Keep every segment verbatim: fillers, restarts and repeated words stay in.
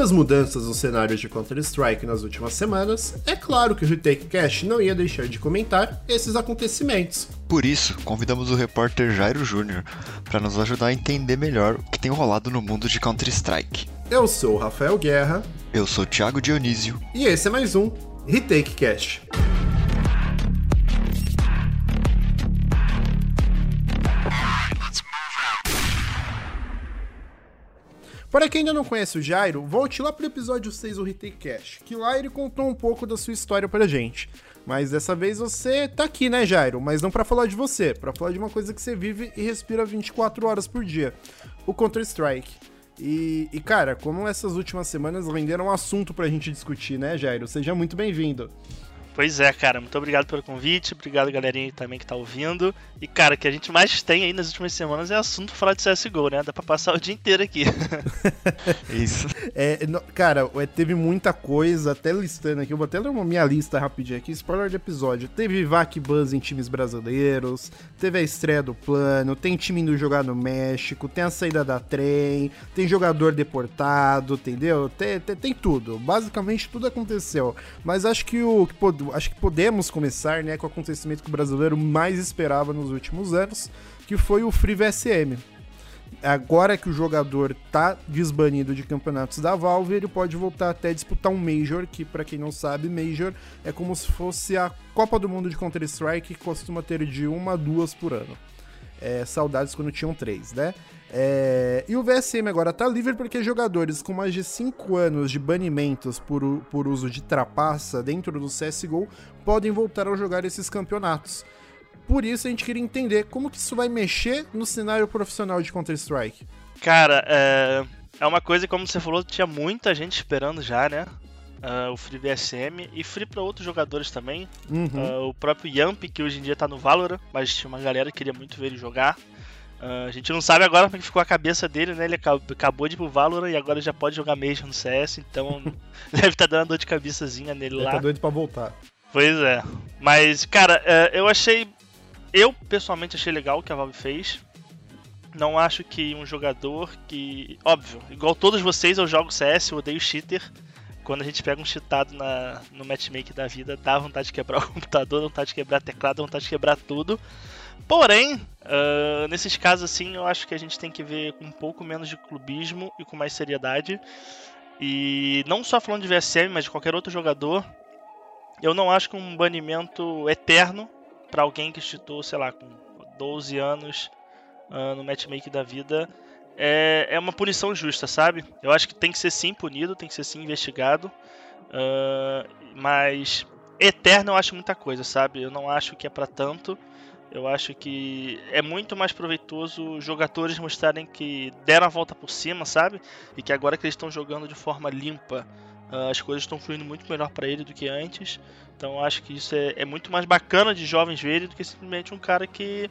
muitas mudanças no cenário de Counter-Strike nas últimas semanas, é claro que o Retake Cache não ia deixar de comentar esses acontecimentos. Por isso, convidamos o repórter Jairo Júnior para nos ajudar a entender melhor o que tem rolado no mundo de Counter-Strike. Eu sou o Rafael Guerra. Eu sou o Thiago Dionísio. E esse é mais um Retake Cache. Para quem ainda não conhece o Jairo, volte lá para o episódio seis do Retake Cache, que lá ele contou um pouco da sua história pra gente. Mas dessa vez você tá aqui, né, Jairo? Mas não para falar de você, para falar de uma coisa que você vive e respira vinte e quatro horas por dia, o Counter-Strike. E, e, cara, como essas últimas semanas renderam um assunto pra gente discutir, né, Jairo? Seja muito bem-vindo. Pois é, cara, muito obrigado pelo convite, obrigado galerinha também que tá ouvindo. E, cara, o que a gente mais tem aí nas últimas semanas é assunto pra falar de C S G O, né? Dá pra passar o dia inteiro aqui. Isso. É, no, cara, teve muita coisa, até listando aqui, eu vou até ler uma minha lista rapidinho aqui, spoiler de episódio. Teve vac buzz em times brasileiros, teve a estreia do plano, tem time indo jogar no México, tem a saída da trem, tem jogador deportado, entendeu? Tem, tem, tem tudo, basicamente tudo aconteceu. Mas acho que o que pode Acho que podemos começar, né, com o acontecimento que o brasileiro mais esperava nos últimos anos, que foi o Free V S M. Agora que o jogador tá desbanido de campeonatos da Valve, ele pode voltar até disputar um Major, que pra quem não sabe, Major é como se fosse a Copa do Mundo de Counter-Strike, que costuma ter de uma a duas por ano. É, saudades quando tinham três, né? É, e o V S M agora tá livre porque jogadores com mais de cinco anos de banimentos por, por uso de trapaça dentro do C S G O podem voltar a jogar esses campeonatos. Por isso a gente queria entender como que isso vai mexer no cenário profissional de Counter-Strike. Cara, é, é uma coisa, como você falou, tinha muita gente esperando já, né? Uh, o Free V S M e Free para outros jogadores também. Uhum. Uh, o próprio Yamp, que hoje em dia tá no Valorant, mas tinha uma galera que queria muito ver ele jogar. Uh, a gente não sabe agora como ficou a cabeça dele, né? Ele acabou de ir pro Valorant e agora já pode jogar Major no C S, então deve estar tá dando uma dor de cabeçazinha nele ele lá. Tá doido pra voltar. Pois é. Mas, cara, uh, eu achei. Eu pessoalmente achei legal o que a Valve fez. Não acho que um jogador que. Óbvio, igual todos vocês, eu jogo C S, eu odeio cheater. Quando a gente pega um cheatado na, no matchmaking da vida, dá vontade de quebrar o computador, vontade de quebrar a teclado, dá vontade de quebrar tudo. Porém, uh, nesses casos assim, eu acho que a gente tem que ver com um pouco menos de clubismo e com mais seriedade. E não só falando de V S M, mas de qualquer outro jogador, eu não acho que um banimento eterno para alguém que cheatou, sei lá, com doze anos uh, no matchmaking da vida... É uma punição justa, sabe? Eu acho que tem que ser sim punido, tem que ser sim investigado. Uh, mas eterno eu acho muita coisa, sabe? Eu não acho que é pra tanto. Eu acho que é muito mais proveitoso jogadores mostrarem que deram a volta por cima, sabe? E que agora que eles estão jogando de forma limpa, uh, as coisas estão fluindo muito melhor pra ele do que antes. Então eu acho que isso é, é muito mais bacana de jovens verem do que simplesmente um cara que...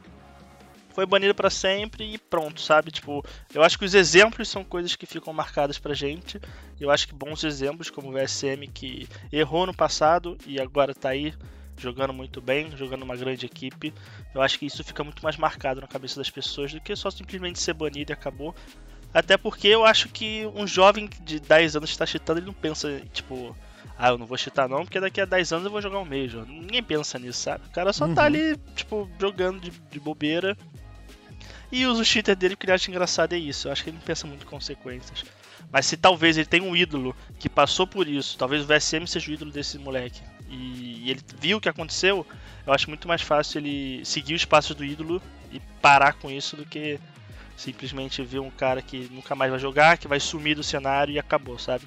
foi banido pra sempre e pronto, sabe? Tipo, eu acho que os exemplos são coisas que ficam marcadas pra gente. Eu acho que bons exemplos, como o V S M, que errou no passado e agora tá aí jogando muito bem, jogando uma grande equipe. Eu acho que isso fica muito mais marcado na cabeça das pessoas do que só simplesmente ser banido e acabou. Até porque eu acho que um jovem de dez anos que tá cheatando, ele não pensa, tipo... ah, eu não vou cheatar não, porque daqui a dez anos eu vou jogar um Major. Ninguém pensa nisso, sabe? O cara só uhum. tá ali, tipo, jogando de, de bobeira. E usa o cheater dele porque ele acha engraçado, é isso. Eu acho que ele não pensa muito em consequências. Mas se talvez ele tenha um ídolo que passou por isso, talvez o V S M seja o ídolo desse moleque, e, e ele viu o que aconteceu, eu acho muito mais fácil ele seguir os passos do ídolo e parar com isso do que simplesmente ver um cara que nunca mais vai jogar, que vai sumir do cenário e acabou, sabe?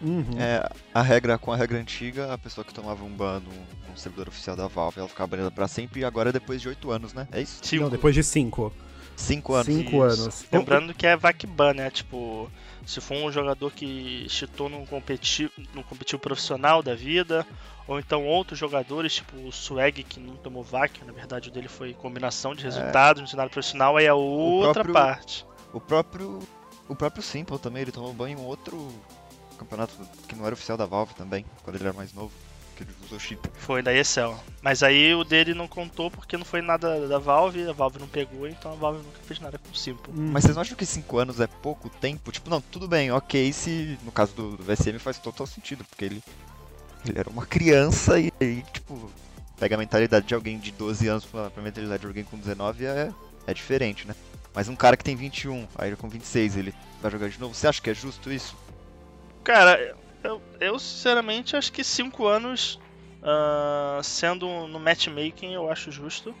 Uhum. É, a regra, com a regra antiga, a pessoa que tomava um ban num servidor oficial da Valve, ela ficava banida pra sempre, e agora é depois de oito anos, né? É isso? Cinco. Não, depois de cinco. cinco anos. cinco anos. Lembrando que é vac ban, né? Tipo, se for um jogador que cheatou num competitivo, num competitivo profissional da vida, ou então outros jogadores, tipo o Swag, que não tomou vac, na verdade o dele foi combinação de resultados é. no cenário profissional, aí é outra o próprio, parte. O próprio, o próprio Simple também, ele tomou ban em outro... campeonato que não era oficial da Valve também, quando ele era mais novo. que ele usou chip. Foi, da E S L. Mas aí o dele não contou porque não foi nada da Valve, a Valve não pegou, então a Valve nunca fez nada com o Simple. Hum. Mas vocês não acham que cinco anos é pouco tempo? Tipo, não, tudo bem, ok, se no caso do, do V S M faz total sentido, porque ele, ele era uma criança e aí, tipo, pega a mentalidade de alguém de doze anos pra, pra mentalidade de alguém com dezenove é, é diferente, né? Mas um cara que tem vinte e um, aí com vinte e seis ele vai jogar de novo, você acha que é justo isso? Cara, eu, eu sinceramente acho que cinco anos uh, sendo no matchmaking eu acho justo.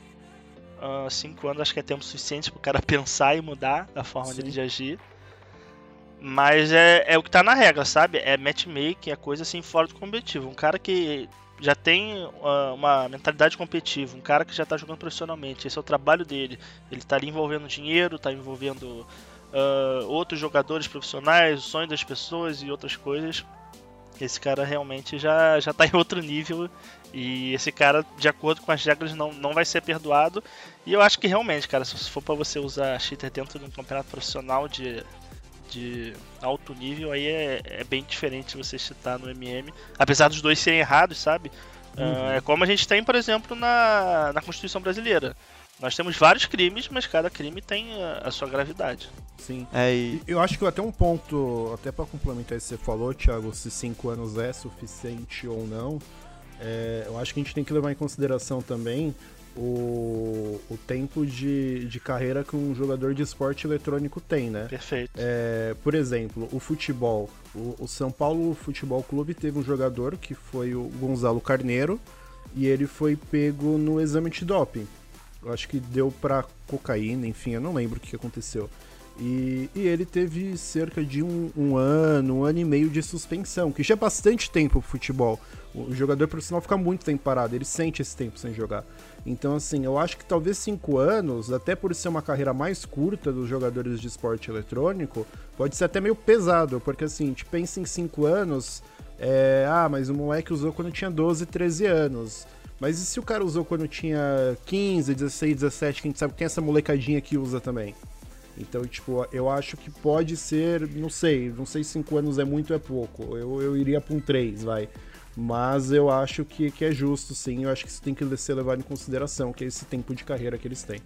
cinco anos acho que é tempo suficiente pro cara pensar e mudar a forma dele de agir. Mas é, é o que tá na regra, sabe? É matchmaking, é coisa assim fora do competitivo. Um cara que já tem uh, uma mentalidade competitiva, um cara que já tá jogando profissionalmente, esse é o trabalho dele. Ele tá ali envolvendo dinheiro, tá envolvendo uh, outros jogadores profissionais, o sonho das pessoas e outras coisas. Esse cara realmente já, já tá em outro nível e esse cara, de acordo com as regras, não, não vai ser perdoado. E eu acho que realmente, cara, se for pra você usar cheater dentro de um campeonato profissional de... de alto nível, aí é, é bem diferente você citar no M M, apesar dos dois serem errados, sabe? Uhum. Uh, é como a gente tem, por exemplo, na, na Constituição Brasileira. Nós temos vários crimes, mas cada crime tem a, a sua gravidade. Sim. É, e... Eu acho que até um ponto, até para complementar isso que você falou, Thiago, se cinco anos é suficiente ou não, é, eu acho que a gente tem que levar em consideração também O, o tempo de, de carreira que um jogador de esporte eletrônico tem, né? Perfeito. É, por exemplo, o futebol. O, o São Paulo Futebol Clube teve um jogador que foi o Gonzalo Carneiro e ele foi pego no exame de doping. Eu acho que deu pra cocaína, enfim, eu não lembro o que aconteceu. E, e ele teve cerca de um, um ano, um ano e meio de suspensão, que já é bastante tempo pro futebol. O jogador profissional fica muito tempo parado, ele sente esse tempo sem jogar. Então, assim, eu acho que talvez cinco anos, até por ser uma carreira mais curta dos jogadores de esporte eletrônico, pode ser até meio pesado, porque, assim, a gente pensa em cinco anos, é, ah, mas o moleque usou quando tinha doze, treze anos. Mas e se o cara usou quando tinha quinze, dezesseis, dezessete, que a gente sabe que tem essa molecadinha que usa também? Então, tipo, eu acho que pode ser, não sei, não sei se cinco anos é muito ou é pouco. Eu, eu iria pra um três, vai. Mas eu acho que, que é justo, sim. Eu acho que isso tem que ser levado em consideração, que é esse tempo de carreira que eles têm.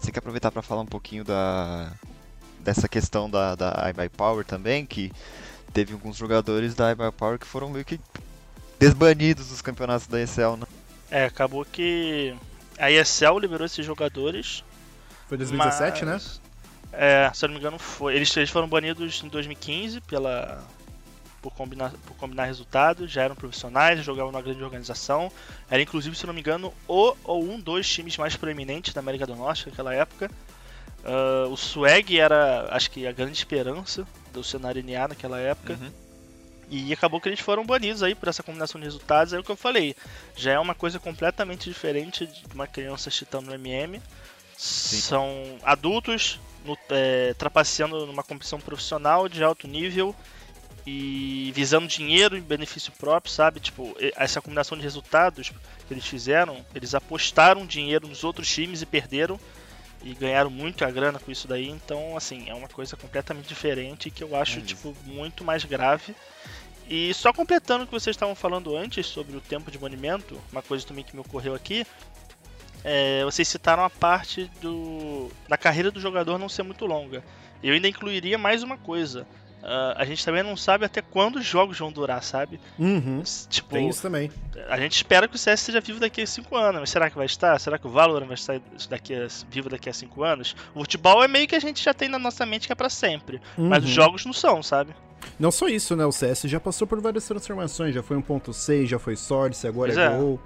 Você quer aproveitar para falar um pouquinho da dessa questão da, da iBUYPOWER também, que teve alguns jogadores da iBUYPOWER que foram meio que desbanidos dos campeonatos da E S L, né? É, acabou que a E S L liberou esses jogadores. Foi dois mil e dezessete, mas, né? É, se eu não me engano, foi. Eles, eles foram banidos em dois mil e quinze pela... Por combinar, por combinar resultados, já eram profissionais, jogavam na grande organização. Era inclusive, se não me engano, o ou um dos times mais proeminentes da América do Norte naquela época. Uh, o Swag era, acho que, a grande esperança do cenário N A naquela época. Uhum. E acabou que eles foram banidos aí por essa combinação de resultados. É o que eu falei, já é uma coisa completamente diferente de uma criança cheatando no M M. Sim. São adultos no, é, trapaceando numa competição profissional de alto nível. E visando dinheiro e benefício próprio, sabe? Tipo, essa combinação de resultados que eles fizeram, eles apostaram dinheiro nos outros times e perderam. E ganharam muito a grana com isso daí. Então, assim, é uma coisa completamente diferente que eu acho, é tipo, muito mais grave. E só completando o que vocês estavam falando antes sobre o tempo de banimento, uma coisa também que me ocorreu aqui, é, vocês citaram a parte do, da carreira do jogador não ser muito longa. Eu ainda incluiria mais uma coisa. Uh, a gente também não sabe até quando os jogos vão durar, sabe? Uhum, tipo, tem isso também. A gente espera que o C S esteja vivo daqui a cinco anos, mas será que vai estar? Será que o Valorant vai estar daqui a, vivo daqui a cinco anos? O futebol é meio que a gente já tem na nossa mente que é pra sempre, uhum. Mas os jogos não são, sabe? Não só isso, né? O C S já passou por várias transformações, já foi um ponto seis, já foi Source, agora pois é Gol.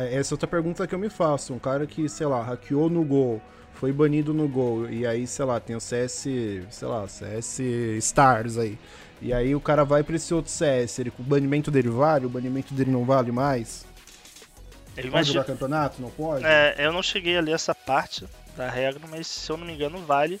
É. Essa é outra pergunta que eu me faço, um cara que, sei lá, hackeou no Gol, foi banido no Gol, e aí, sei lá, tem o C S, sei lá, C S Stars aí. E aí o cara vai pra esse outro C S, ele, o banimento dele vale, o banimento dele não vale mais? Ele pode jogar campeonato, não pode? É, eu não cheguei a ler essa parte da regra, mas se eu não me engano vale...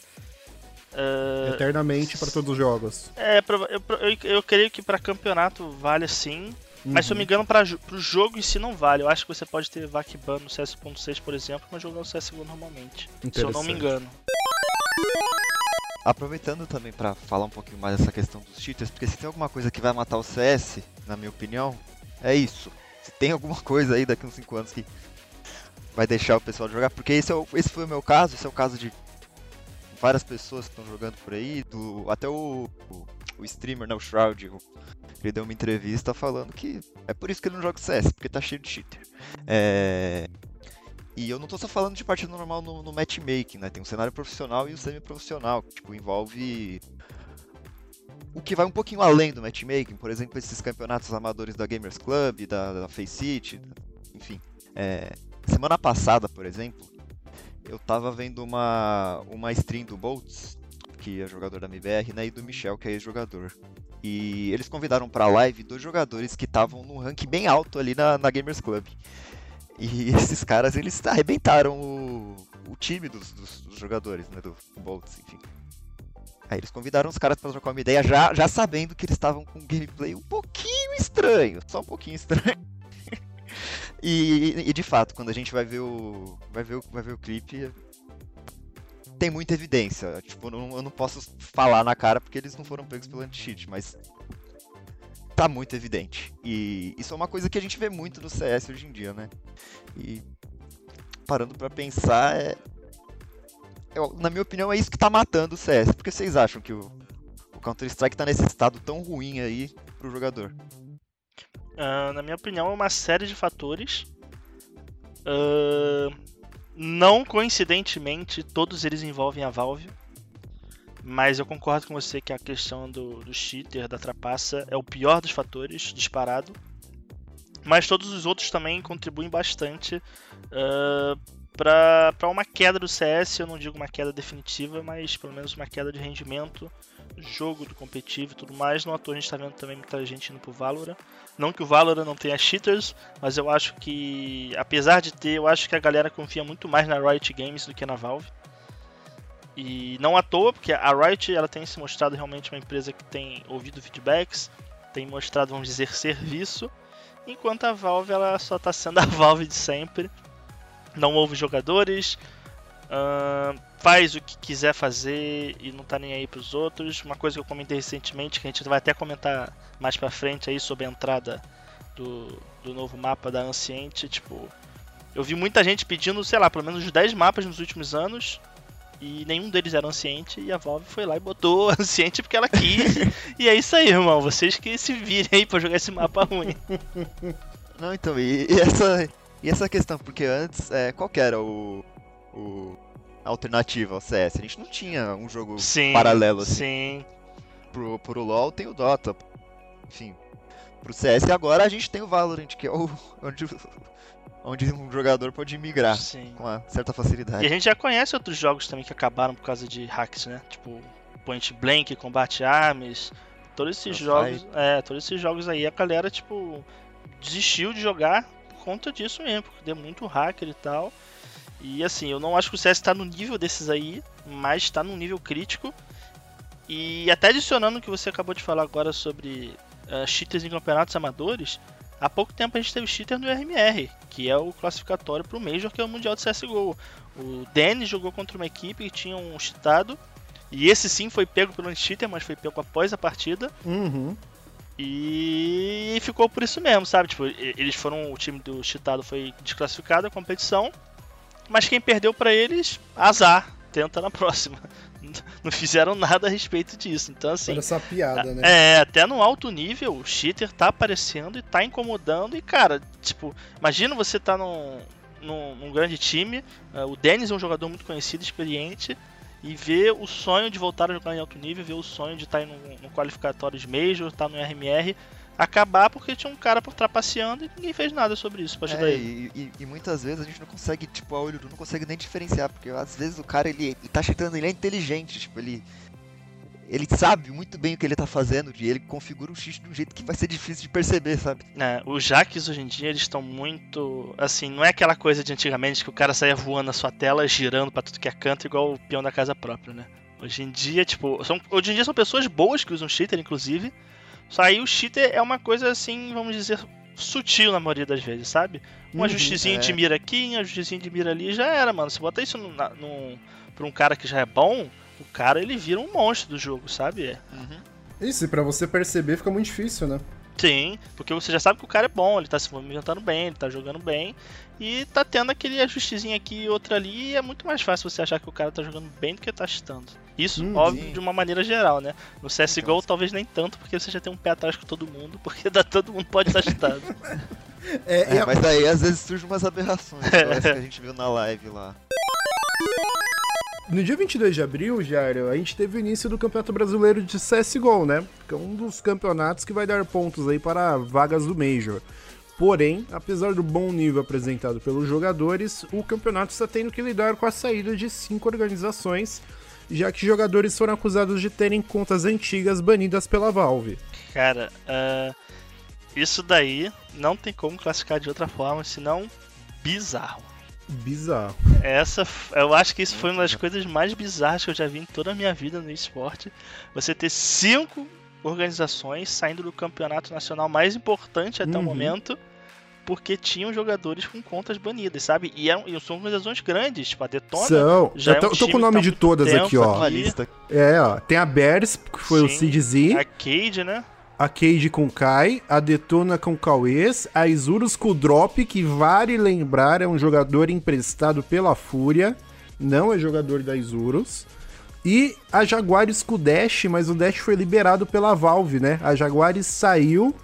Uh... eternamente pra todos os jogos. É, eu, eu, eu creio que pra campeonato vale sim, uhum. Mas se eu não me engano pra, pro jogo em si não vale. Eu acho que você pode ter V A C ban no C S ponto seis, por exemplo, mas jogar o C S G O normalmente, se eu não me engano. Aproveitando também pra falar um pouquinho mais dessa questão dos cheaters, porque se tem alguma coisa que vai matar o C S, na minha opinião, é isso. Se tem alguma coisa aí daqui uns cinco anos que vai deixar o pessoal de jogar, porque esse, é o, esse foi o meu caso, esse é o caso de várias pessoas que estão jogando por aí, do, até o, o, o streamer, né, o Shroud, o, ele deu uma entrevista falando que é por isso que ele não joga C S, porque tá cheio de cheater. É... E eu não tô só falando de partida normal no, no matchmaking, né? Tem um cenário profissional e um semi-profissional, que tipo, envolve o que vai um pouquinho além do matchmaking, por exemplo, esses campeonatos amadores da Gamers Club, da, da Face City, enfim. É... Semana passada, por exemplo, eu tava vendo uma, uma stream do Boltz, que é jogador da M I B R, né? E do Michel, que é ex-jogador. E eles convidaram pra live dois jogadores que estavam num ranking bem alto ali na, na Gamers Club. E esses caras, eles arrebentaram o, o time dos, dos, dos jogadores, né, do Boltz, enfim. Aí eles convidaram os caras pra trocar uma ideia, já, já sabendo que eles estavam com um gameplay um pouquinho estranho, só um pouquinho estranho. e, e, e, de fato, quando a gente vai ver o, vai ver o, vai ver o clipe, tem muita evidência. Tipo, eu não, eu não posso falar na cara porque eles não foram pegos pelo anti-cheat, mas... tá muito evidente. E isso é uma coisa que a gente vê muito no C S hoje em dia, né? E parando pra pensar, é... Eu, na minha opinião, é isso que tá matando o C S. Por que vocês acham que o, o Counter-Strike tá nesse estado tão ruim aí pro jogador? Uh, na minha opinião, é uma série de fatores. Uh, não coincidentemente, todos eles envolvem a Valve. Mas eu concordo com você que a questão do, do cheater, da trapaça, é o pior dos fatores, disparado. Mas todos os outros também contribuem bastante uh, para uma queda do C S. Eu não digo uma queda definitiva, mas pelo menos uma queda de rendimento, jogo do competitivo e tudo mais. No ator a gente está vendo também muita gente indo pro Valorant. Não que o Valorant não tenha cheaters, mas eu acho que, apesar de ter, eu acho que a galera confia muito mais na Riot Games do que na Valve. E não à toa, porque a Riot ela tem se mostrado realmente uma empresa que tem ouvido feedbacks, tem mostrado, vamos dizer, serviço, enquanto a Valve ela só está sendo a Valve de sempre. Não ouve jogadores, uh, faz o que quiser fazer e não está nem aí para os outros. Uma coisa que eu comentei recentemente, que a gente vai até comentar mais para frente aí sobre a entrada do, do novo mapa da Ancient, tipo, eu vi muita gente pedindo, sei lá, pelo menos dez mapas nos últimos anos. E nenhum deles era Ancient, e a Valve foi lá e botou Ancient porque ela quis. E é isso aí, irmão. Vocês que se virem aí pra jogar esse mapa ruim. Não, então, e, e, essa, e essa questão? Porque antes, é, qual que era o, o a alternativa ao C S? A gente não tinha um jogo sim, paralelo assim. Sim. Pro, pro LoL tem o Dota, enfim. Pro C S agora a gente tem o Valorant, que é o... onde... onde um jogador pode migrar. Sim. Com uma certa facilidade. E a gente já conhece outros jogos também que acabaram por causa de hacks, né? Tipo, Point Blank, Combate Arms, todos esses Pro jogos, é, todos esses jogos aí, a galera, tipo, desistiu de jogar por conta disso mesmo, porque deu muito hacker e tal. E assim, eu não acho que o C S tá no nível desses aí, mas tá num nível crítico. E até adicionando o que você acabou de falar agora sobre uh, cheaters em campeonatos amadores, há pouco tempo a gente teve o cheater do R M R, que é o classificatório para o Major, que é o Mundial de C S G O. O Dennis jogou contra uma equipe que tinha um cheatado, e esse sim foi pego pelo anti-cheater, mas foi pego após a partida. Uhum. E ficou por isso mesmo, sabe? Tipo, eles foram, o time do cheatado foi desclassificado a competição, mas quem perdeu para eles, azar, tenta na próxima. Não fizeram nada a respeito disso, então assim... Era essa piada, né? É, até no alto nível, o cheater tá aparecendo e tá incomodando e, cara, tipo... Imagina você tá num, num, num grande time, uh, o Dennis é um jogador muito conhecido, experiente, e ver o sonho de voltar a jogar em alto nível, ver o sonho de estar tá no qualificatório de Major, estar tá no R M R, acabar porque tinha um cara por trapaceando e ninguém fez nada sobre isso pra ajudar é, ele. E, e, e muitas vezes a gente não consegue, tipo, a olho nu, não consegue nem diferenciar, porque às vezes o cara, ele, ele tá cheatando, ele é inteligente, tipo, ele ele sabe muito bem o que ele tá fazendo, e ele configura o cheat de um jeito que vai ser difícil de perceber, sabe? É, os hacks hoje em dia, eles estão muito, assim, não é aquela coisa de antigamente que o cara saia voando na sua tela, girando pra tudo que é canto, igual o peão da casa própria, né? Hoje em dia, tipo, são, hoje em dia são pessoas boas que usam cheater, inclusive. Só aí o cheater é uma coisa assim, vamos dizer, sutil na maioria das vezes, sabe? Um uhum, ajustezinho é. de mira aqui, um ajustezinho de mira ali, já era, mano. Se botar isso num, num, pra um cara que já é bom, o cara ele vira um monstro do jogo, sabe? Uhum. Isso, e pra você perceber fica muito difícil, né? Sim, porque você já sabe que o cara é bom, ele tá se movimentando bem, ele tá jogando bem e tá tendo aquele ajustezinho aqui e outro ali, e é muito mais fácil você achar que o cara tá jogando bem do que tá cheatando. Isso, hum, óbvio, sim. De uma maneira geral, né? No C S G O então, talvez nem tanto, porque você já tem um pé atrás com todo mundo, porque dá, todo mundo pode estar cheatado. é, é, a... Mas aí às vezes surgem umas aberrações, parece que a gente viu na live lá. No dia vinte e dois de abril, Jairo, a gente teve o início do Campeonato Brasileiro de C S G O, né? Que é um dos campeonatos que vai dar pontos aí para vagas do Major. Porém, apesar do bom nível apresentado pelos jogadores, o campeonato está tendo que lidar com a saída de cinco organizações, já que jogadores foram acusados de terem contas antigas banidas pela Valve. Cara, uh, isso daí não tem como classificar de outra forma, senão bizarro. Bizarro. Essa, eu acho que isso foi uma das coisas mais bizarras que eu já vi em toda a minha vida no esporte. Você ter cinco organizações saindo do campeonato nacional mais importante até uhum. o momento, porque tinham jogadores com contas banidas, sabe? E, eram, e são organizações grandes, tipo a Detona. São. Já eu tô, é um tô com o nome tá de todas aqui, ó. Aqui. É, ó. Tem a Bears, que foi Sim. o C D Z. A Cade, né? A Cade com Kai, a Detona com Cauês, a Isurus com o Drop, que vale lembrar, é um jogador emprestado pela Fúria, não é jogador da Isurus, e a Jaguars com o Dash, mas o Dash foi liberado pela Valve, né? A Jaguars saiu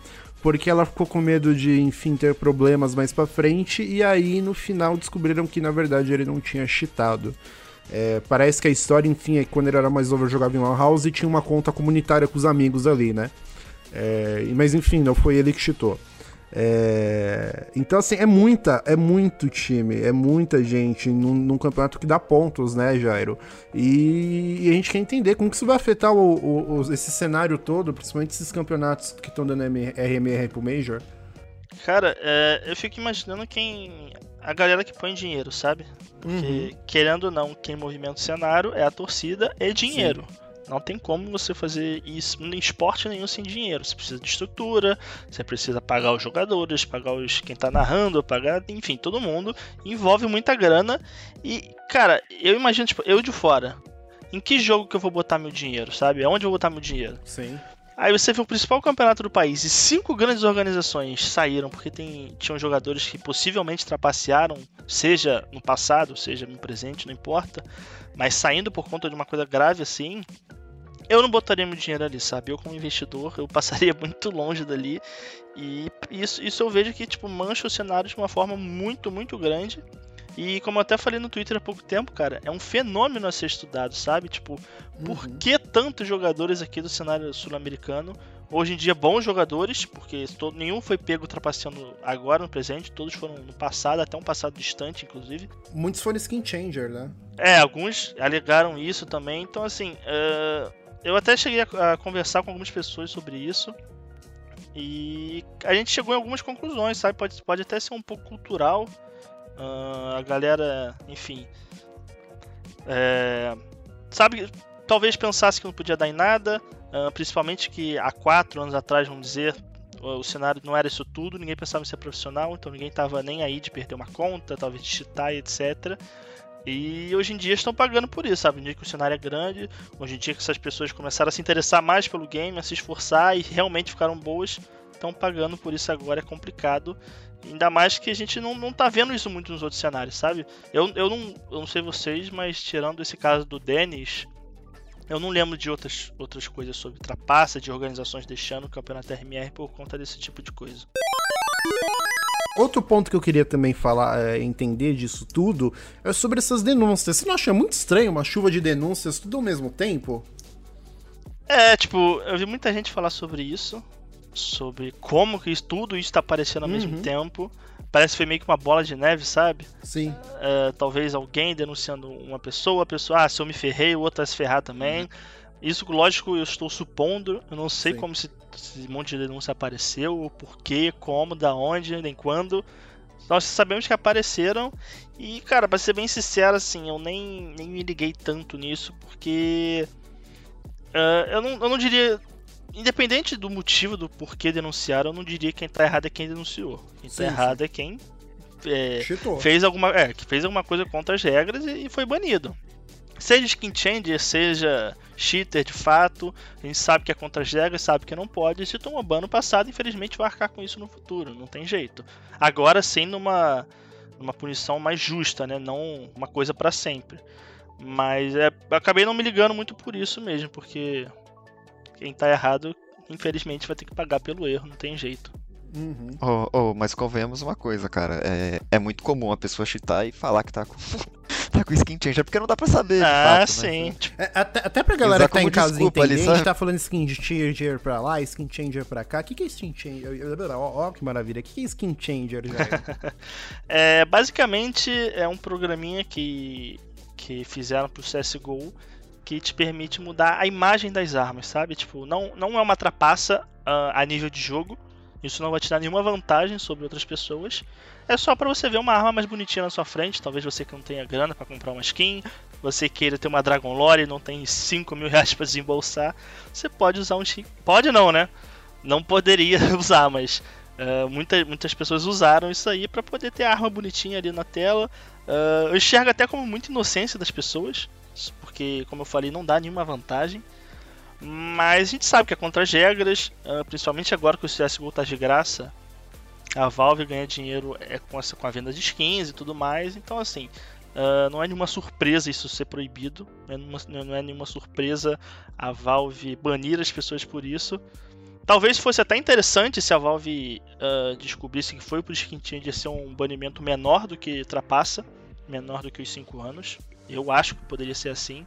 porque ela ficou com medo de, enfim, ter problemas mais pra frente, e aí no final descobriram que na verdade ele não tinha cheatado. É, parece que a história, enfim, é que quando ele era mais novo eu jogava em Lan House e tinha uma conta comunitária com os amigos ali, né? É, mas enfim, não foi ele que cheatou. É, então assim, é muita, é muito time, é muita gente num, num campeonato que dá pontos, né, Jairo? E, e a gente quer entender como que isso vai afetar o, o, o, esse cenário todo, principalmente esses campeonatos que estão dando R M R pro Major. Cara, é, eu fico imaginando quem... a galera que põe dinheiro, sabe? Porque, uhum. querendo ou não, quem movimenta o cenário é a torcida e dinheiro. Sim. Não tem como você fazer isso em esporte nenhum sem dinheiro. Você precisa de estrutura, você precisa pagar os jogadores, pagar os, quem tá narrando, pagar, enfim, todo mundo. Envolve muita grana. E, cara, eu imagino, tipo, eu de fora, em que jogo que eu vou botar meu dinheiro, sabe? Aonde eu vou botar meu dinheiro? Sim. Aí você vê o principal campeonato do país e cinco grandes organizações saíram porque tem, tinham jogadores que possivelmente trapacearam, seja no passado, seja no presente, não importa, mas saindo por conta de uma coisa grave assim, eu não botaria meu dinheiro ali, sabe? Eu como investidor, eu passaria muito longe dali e isso, isso eu vejo que tipo, mancha o cenário de uma forma muito, muito grande. E como eu até falei no Twitter há pouco tempo, cara, é um fenômeno a ser estudado, sabe? Tipo, uhum. por que tantos jogadores aqui do cenário sul-americano, hoje em dia bons jogadores, porque todo, nenhum foi pego trapaceando agora no presente, todos foram no passado, até um passado distante, inclusive. Muitos foram skin changer, né? É, alguns alegaram isso também, então assim, uh, eu até cheguei a, a conversar com algumas pessoas sobre isso. E a gente chegou em algumas conclusões, sabe? Pode, pode até ser um pouco cultural. Uh, a galera, enfim, é, sabe, talvez pensasse que não podia dar em nada, uh, principalmente que há quatro anos atrás, vamos dizer, o, o cenário não era isso tudo, ninguém pensava em ser profissional, então ninguém tava nem aí de perder uma conta, talvez de cheatar e etcétera. E hoje em dia estão pagando por isso, sabe? Hoje em dia que o cenário é grande, hoje em dia que essas pessoas começaram a se interessar mais pelo game, a se esforçar e realmente ficaram boas, estão pagando por isso agora, é complicado. Ainda mais que a gente não, não tá vendo isso muito nos outros cenários, sabe? Eu, eu, não, eu não sei vocês, mas tirando esse caso do Dennis, eu não lembro de outras, outras coisas sobre trapaça, de organizações deixando o campeonato R M R por conta desse tipo de coisa. Outro ponto que eu queria também falar, entender disso tudo, é sobre essas denúncias. Você não acha muito estranho uma chuva de denúncias tudo ao mesmo tempo? É, tipo, eu vi muita gente falar sobre isso. Sobre como que isso, tudo isso tá aparecendo ao uhum. mesmo tempo. Parece que foi meio que uma bola de neve, sabe? Sim. Uh, talvez alguém denunciando uma pessoa, a pessoa, ah, se eu me ferrei, o outro vai se ferrar também. Uhum. Isso, lógico, eu estou supondo, eu não sei Sim. como esse, esse monte de denúncia apareceu, o porquê, como, da onde, nem quando. Nós sabemos que apareceram e, cara, pra ser bem sincero, assim, eu nem, nem me liguei tanto nisso, porque uh, eu, não, eu não diria... Independente do motivo, do porquê denunciaram, eu não diria que quem tá errado é quem denunciou. Quem sim, tá errado sim. é quem é, fez, alguma, é, fez alguma coisa contra as regras e, e foi banido. seja skin changer, seja cheater de fato, a gente sabe que é contra as regras, sabe que não pode, e se tomou ban no passado, infelizmente vai arcar com isso no futuro, não tem jeito. Agora sim numa, numa punição mais justa, né? Não uma coisa pra sempre. Mas é, eu acabei não me ligando muito por isso mesmo, porque quem tá errado, infelizmente vai ter que pagar pelo erro, não tem jeito. Uhum. Oh, oh, mas convenhamos uma coisa, cara, é, é muito comum a pessoa cheatar e falar que tá com... tá com skin changer, porque não dá pra saber. Ah, fato, sim. Né? É, até, até pra galera que tá em casa entender, a gente tá falando skin changer pra lá, skin changer pra cá. O que, que é skin changer? Ó, que maravilha. O que, que é skin changer, Jairo? É, basicamente, é um programinha que, que fizeram pro C S G O que te permite mudar a imagem das armas, sabe? Tipo, não, não é uma trapaça uh, a nível de jogo. Isso não vai te dar nenhuma vantagem sobre outras pessoas. É só pra você ver uma arma mais bonitinha na sua frente. Talvez você que não tenha grana pra comprar uma skin, você queira ter uma Dragon Lore e não tem cinco mil reais pra desembolsar, você pode usar um skin. Pode não, né? Não poderia usar, mas uh, muita, muitas pessoas usaram isso aí pra poder ter a arma bonitinha ali na tela. uh, Eu enxergo até como muita inocência das pessoas, porque, como eu falei, não dá nenhuma vantagem. Mas a gente sabe que é contra as regras, principalmente agora que o C S G O tá de graça, a Valve ganha dinheiro com, essa, com a venda de skins e tudo mais. Então assim, não é nenhuma surpresa isso ser proibido, não é nenhuma, não é nenhuma surpresa a Valve banir as pessoas por isso. Talvez fosse até interessante se a Valve uh, descobrisse que foi por skin changer ser um banimento menor do que trapaça, menor do que os cinco anos, eu acho que poderia ser assim.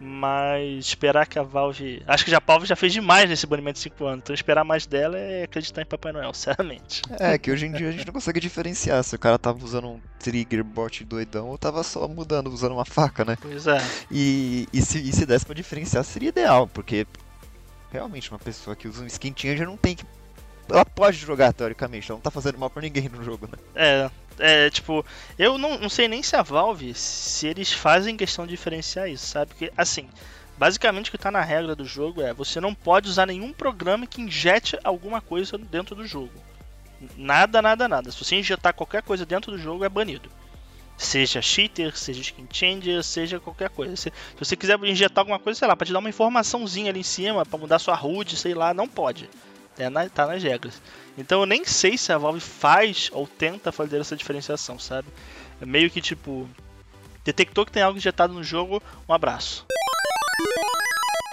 Mas esperar que a Valve... acho que a Valve já fez demais nesse banimento de cinco anos. Então esperar mais dela é acreditar em Papai Noel, sinceramente. É, que hoje em dia a gente não consegue diferenciar se o cara tava usando um trigger bot doidão ou tava só mudando, usando uma faca, né? Pois é. E, e, se, e se desse pra diferenciar seria ideal, porque realmente uma pessoa que usa um skin changer não tem que... ela pode jogar, teoricamente, ela não tá fazendo mal pra ninguém no jogo, né? É... É, tipo, eu não, não sei nem se a Valve, se eles fazem questão de diferenciar isso, sabe? Porque, assim, basicamente o que tá na regra do jogo é: você não pode usar nenhum programa que injete alguma coisa dentro do jogo. Nada, nada, nada. Se você injetar qualquer coisa dentro do jogo, é banido. Seja cheater, seja skin changer, seja qualquer coisa. Se, se você quiser injetar alguma coisa, sei lá, pra te dar uma informaçãozinha ali em cima, pra mudar sua H U D, sei lá, não pode. É na, tá nas regras. Então eu nem sei se a Valve faz ou tenta fazer essa diferenciação, sabe? É meio que tipo... detectou que tem algo injetado no jogo, um abraço.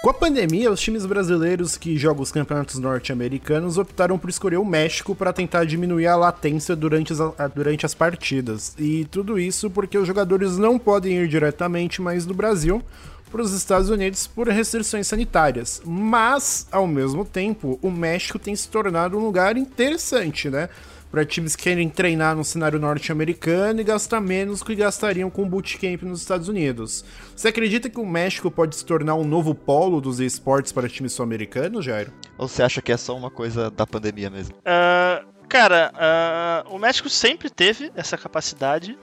Com a pandemia, os times brasileiros que jogam os campeonatos norte-americanos optaram por escolher o México para tentar diminuir a latência durante as, durante as partidas. E tudo isso porque os jogadores não podem ir diretamente mais do Brasil para os Estados Unidos por restrições sanitárias, mas, ao mesmo tempo, o México tem se tornado um lugar interessante, né? Para times que querem treinar no cenário norte-americano e gastar menos do que gastariam com bootcamp nos Estados Unidos. Você acredita que o México pode se tornar um novo polo dos esportes para times sul-americanos, Jairo? Ou você acha que é só uma coisa da pandemia mesmo? Uh, cara, uh, o México sempre teve essa capacidade,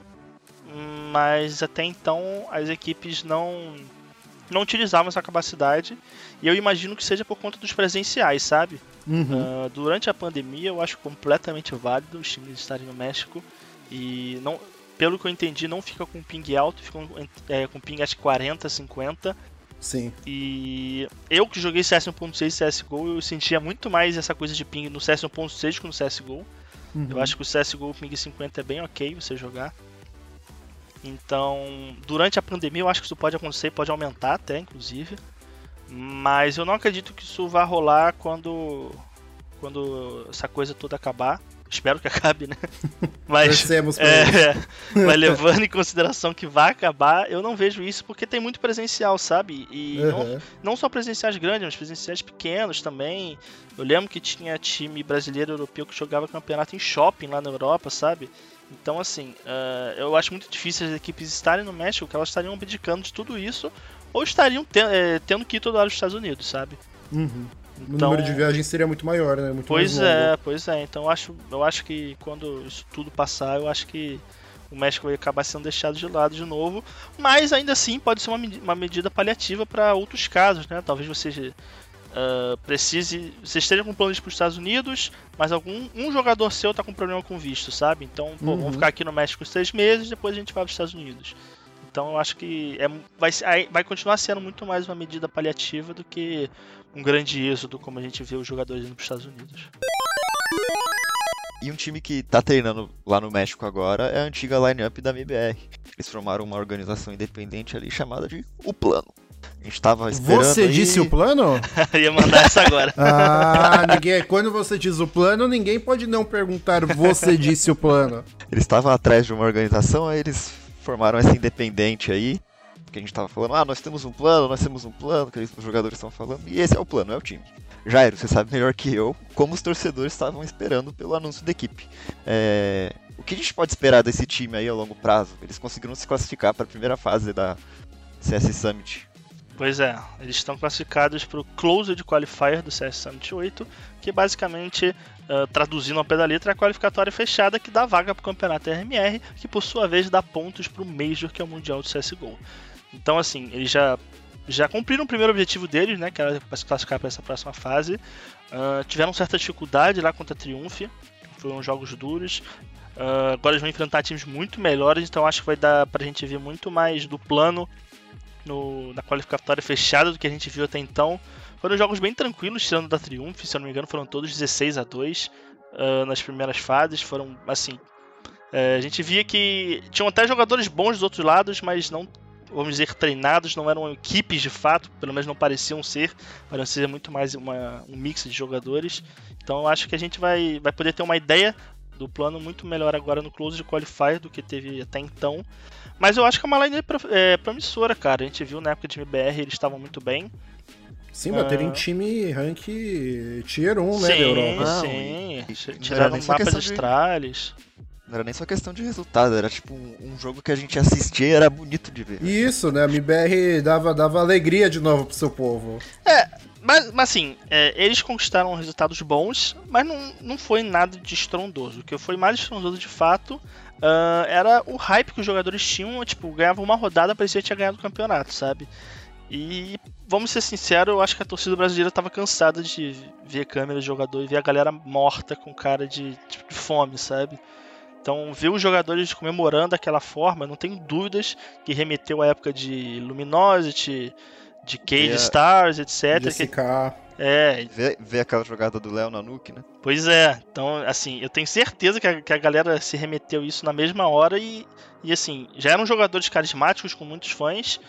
mas até então as equipes não... não utilizavam essa capacidade, e eu imagino que seja por conta dos presenciais, sabe? Uhum. Uh, durante a pandemia, eu acho completamente válido os times estarem no México, e não, pelo que eu entendi, não fica com ping alto, fica com, é, com ping acho que quarenta, cinquenta. Sim. E eu que joguei C S um ponto seis e C S G O, eu sentia muito mais essa coisa de ping no C S um ponto seis que no C S G O. Uhum. Eu acho que o C S G O, o ping cinquenta é bem ok você jogar. Então, durante a pandemia eu acho que isso pode acontecer, pode aumentar até, inclusive. Mas eu não acredito que isso vá rolar quando, quando essa coisa toda acabar. Espero que acabe, né? Mas é, mas levando em consideração que vai acabar, eu não vejo isso porque tem muito presencial, sabe? E uhum. não, não só presenciais grandes, mas presenciais pequenos também. Eu lembro que tinha time brasileiro e europeu que jogava campeonato em shopping lá na Europa, sabe? Então, assim, uh, eu acho muito difícil as equipes estarem no México, que elas estariam abdicando de tudo isso, ou estariam ten é, tendo que ir toda hora aos Estados Unidos, sabe? Uhum. Então, o número de viagens seria muito maior, né? Muito pois mais é, longo. Pois é. Então, eu acho, eu acho que quando isso tudo passar, eu acho que o México vai acabar sendo deixado de lado de novo. Mas, ainda assim, pode ser uma, uma medida paliativa para outros casos, né? Talvez você... Uh, precise, vocês estejam com planos para os Estados Unidos, mas algum um jogador seu tá com problema com visto, sabe? Então, pô, uhum. vamos ficar aqui no México seis meses, depois a gente vai para os Estados Unidos. Então eu acho que é, vai, vai continuar sendo muito mais uma medida paliativa do que um grande êxodo, como a gente vê os jogadores indo para os Estados Unidos. E um time que tá treinando lá no México agora é a antiga line-up da M I B R. Eles formaram uma organização independente ali chamada de O Plano. A gente tava esperando. Você aí... disse o plano? Ia mandar essa agora. Ah, ninguém... quando você diz o plano, ninguém pode não perguntar, você disse o plano. Eles estavam atrás de uma organização, aí eles formaram essa independente aí, porque a gente tava falando, ah, nós temos um plano, nós temos um plano, que os jogadores estão falando, e esse é o plano, é o time. Jairo, você sabe melhor que eu como os torcedores estavam esperando pelo anúncio da equipe. É... O que a gente pode esperar desse time aí a longo prazo? Eles conseguiram se classificar para a primeira fase da C S Summit. Pois é, eles estão classificados para o Closed Qualifier do C S Summit oito, que basicamente, uh, traduzindo ao pé da letra, é a qualificatória fechada que dá vaga para o campeonato R M R, que por sua vez dá pontos para o Major, que é o Mundial do C S G O. Então assim, eles já, já cumpriram o primeiro objetivo deles, né, que era se classificar para essa próxima fase. Uh, tiveram certa dificuldade lá contra a Triumph, foram jogos duros. Uh, agora eles vão enfrentar times muito melhores, então acho que vai dar para a gente ver muito mais do plano No, na qualificatória fechada do que a gente viu até então. Foram jogos bem tranquilos, tirando da Triumph, se eu não me engano, foram todos dezesseis a dois uh, nas primeiras fases. Foram assim, uh, a gente via que tinham até jogadores bons dos outros lados, mas não, vamos dizer, treinados, não eram equipes de fato, pelo menos não pareciam ser, pareciam ser muito mais uma, um mix de jogadores. Então eu acho que a gente vai, vai poder ter uma ideia do plano muito melhor agora no Close de Qualifier do que teve até então. Mas eu acho que é uma line é, promissora, cara. A gente viu na época de M B R, eles estavam muito bem. Sim, mas uh... teve um time rank Tier um, né, da Europa. Sim, sim. Tiraram mapas astrales. Não era nem só questão de resultado, era tipo um jogo que a gente assistia e era bonito de ver. Isso, né? A M B R dava, dava alegria de novo pro seu povo. É, mas, mas assim, é, eles conquistaram resultados bons, mas não, não foi nada de estrondoso. O que foi mais estrondoso de fato uh, era o hype que os jogadores tinham, tipo, ganhava uma rodada, parecia que tinha ganhado o campeonato, sabe? E vamos ser sinceros, eu acho que a torcida brasileira tava cansada de ver câmera de jogador e ver a galera morta com cara de, tipo, de fome, sabe? Então, ver os jogadores comemorando daquela forma, não tenho dúvidas que remeteu à época de Luminosity, de Cade, Stars, etcétera. De que... é. Ver, ver aquela jogada do Léo na Nuke, né? Pois é. Então, assim, eu tenho certeza que a, que a galera se remeteu isso na mesma hora e, e, assim, já eram jogadores carismáticos com muitos fãs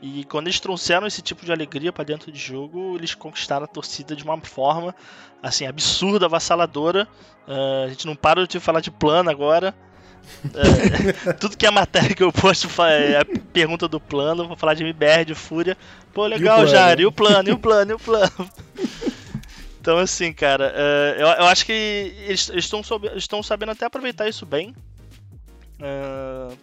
e quando eles trouxeram esse tipo de alegria pra dentro de jogo, eles conquistaram a torcida de uma forma, assim, absurda, avassaladora. Uh, a gente não para de falar de plano agora. É, tudo que é matéria que eu posto é a pergunta do plano. Vou falar de M B R, de Fúria. Pô, legal, Jairo. E o plano, e o plano, e o plano. Então, assim, cara, uh, eu, eu acho que eles estão estão sabendo até aproveitar isso bem.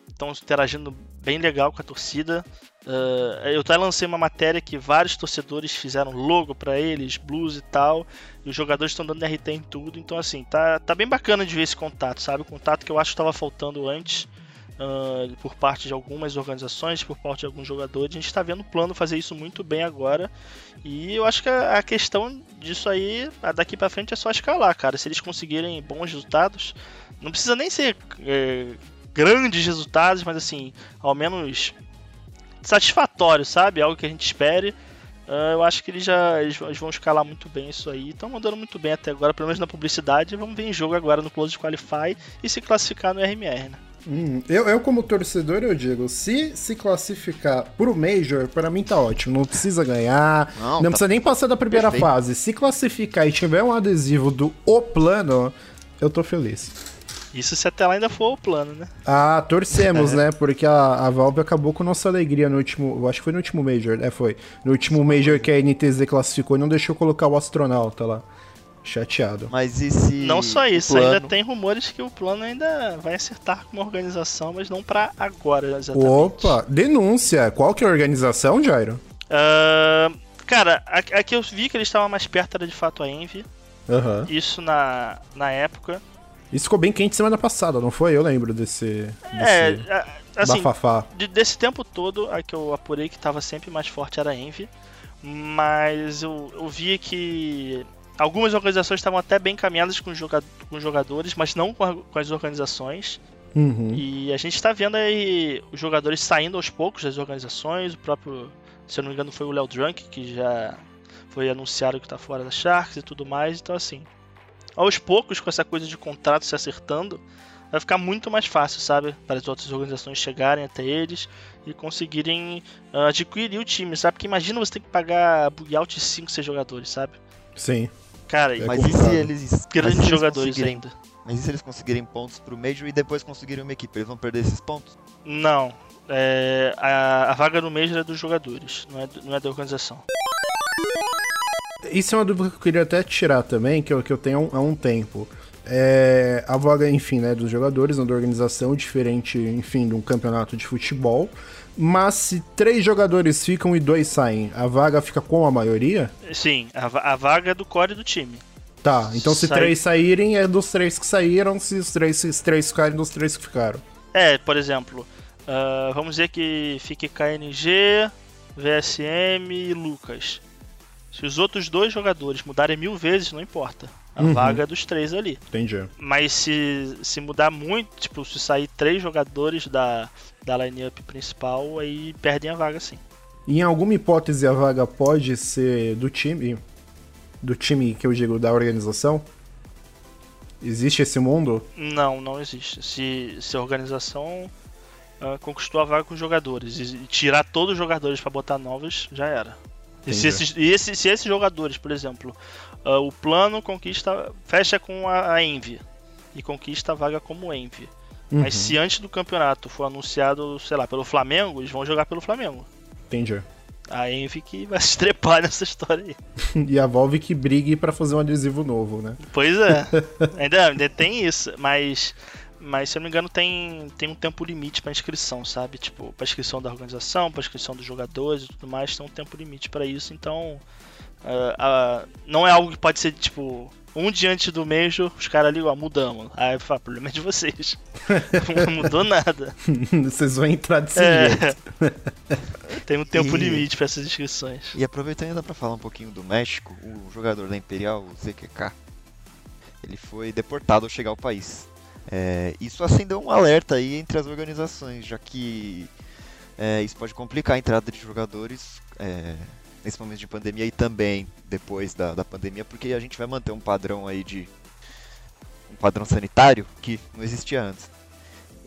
Estão uh, interagindo bem legal com a torcida. Uh, eu até lancei uma matéria que vários torcedores fizeram logo pra eles, blues e tal, e os jogadores estão dando R T em tudo, então assim, tá, tá bem bacana de ver esse contato, sabe? O contato que eu acho que estava faltando antes, uh, por parte de algumas organizações, por parte de alguns jogadores, a gente tá vendo o plano fazer isso muito bem agora, e eu acho que a, a questão disso aí, daqui pra frente é só escalar, cara, se eles conseguirem bons resultados, não precisa nem ser eh, grandes resultados, mas assim, ao menos... satisfatório, sabe? Algo que a gente espere. Uh, eu acho que eles já eles vão escalar muito bem isso aí. Estão mandando muito bem até agora, pelo menos na publicidade. Vamos ver em jogo agora no Close Qualify e se classificar no R M R, né? Hum, eu, eu, como torcedor, eu digo, se se classificar pro Major, pra mim tá ótimo. Não precisa ganhar, não, não tá... precisa nem passar da primeira Perfeito. fase. Se classificar e tiver um adesivo do O Plano, eu tô feliz. Isso se até lá ainda for o plano, né? Ah, torcemos, né? Porque a, a Valve acabou com nossa alegria no último... Eu acho que foi no último Major, né? Foi. No último Major que a N T Z classificou e não deixou colocar o astronauta lá. Chateado. Mas e se... Não só isso, plano... ainda tem rumores que o plano ainda vai acertar com uma organização, mas não pra agora, exatamente. Opa, denúncia. Qual que é a organização, Jairo? Uh, cara, a, a que eu vi que eles estavam mais perto era de fato a Envy. Uhum. Isso na, na época... Isso ficou bem quente semana passada, não foi? Eu lembro desse, desse é, assim, bafafá. Desse tempo todo, a que eu apurei que estava sempre mais forte era a Envy, mas eu, eu vi que algumas organizações estavam até bem encaminhadas com os jogadores, mas não com, a, com as organizações. Uhum. E a gente tá vendo aí os jogadores saindo aos poucos das organizações. O próprio, se eu não me engano, foi o Léo Drunk, que já foi anunciado que tá fora da Sharks e tudo mais. Então, assim, aos poucos, com essa coisa de contrato se acertando, vai ficar muito mais fácil, sabe? Para as outras organizações chegarem até eles e conseguirem uh, adquirir o time, sabe? Porque imagina você ter que pagar buyout de cinco, seis jogadores, sabe? Sim. Cara, é, mas complicado. E se eles... Grandes mas se jogadores eles ainda. Mas e se eles conseguirem pontos pro Major e depois conseguirem uma equipe? Eles vão perder esses pontos? Não. É, a, a vaga no Major é dos jogadores, não é, não é da organização. Isso é uma dúvida que eu queria até tirar também, que eu, que eu tenho há um tempo. É, a vaga, enfim, né, dos jogadores, não da organização, diferente, enfim, de um campeonato de futebol. Mas se três jogadores ficam e dois saem, a vaga fica com a maioria? Sim, a, a vaga é do core do time. Tá, então se Sai... três saírem, é dos três que saíram, se os três, se os três ficarem, dos três que ficaram. É, por exemplo, uh, vamos dizer que fique K N G, V S M e Lucas. Se os outros dois jogadores mudarem mil vezes, não importa. A uhum. vaga é dos três ali. Entendi. Mas se, se mudar muito, tipo, se sair três jogadores da, da line-up principal, aí perdem a vaga, sim. E em alguma hipótese a vaga pode ser do time... Do time, que eu digo, da organização? Existe esse mundo? Não, não existe. Se, se a organização uh, conquistou a vaga com os jogadores e, e tirar todos os jogadores para botar novos, já era. E se esses, e esse, se esses jogadores, por exemplo, uh, o plano conquista, fecha com a, a Envy e conquista a vaga como Envy. Uhum. Mas se antes do campeonato for anunciado, sei lá, pelo Flamengo, eles vão jogar pelo Flamengo. Entendi. A Envy que vai se trepar nessa história aí. E a Valve que brigue pra fazer um adesivo novo, né? Pois é. ainda, ainda tem isso, mas, mas se eu não me engano tem, tem um tempo limite pra inscrição, sabe? Tipo, pra inscrição da organização, pra inscrição dos jogadores e tudo mais, tem um tempo limite pra isso, então uh, uh, não é algo que pode ser, tipo, um dia antes do Major, os caras ali, ó, mudamos. Aí eu falo, problema é de vocês. Não mudou nada. Vocês vão entrar desse é. jeito. Tem um tempo e... limite para essas inscrições. E aproveitando ainda para falar um pouquinho do México, o jogador da Imperial, o Z E Q K, ele foi deportado ao chegar ao país. É, isso acendeu um alerta aí entre as organizações, já que é, isso pode complicar a entrada de jogadores é, nesse momento de pandemia e também depois da, da pandemia, porque a gente vai manter um padrão aí de um padrão sanitário que não existia antes.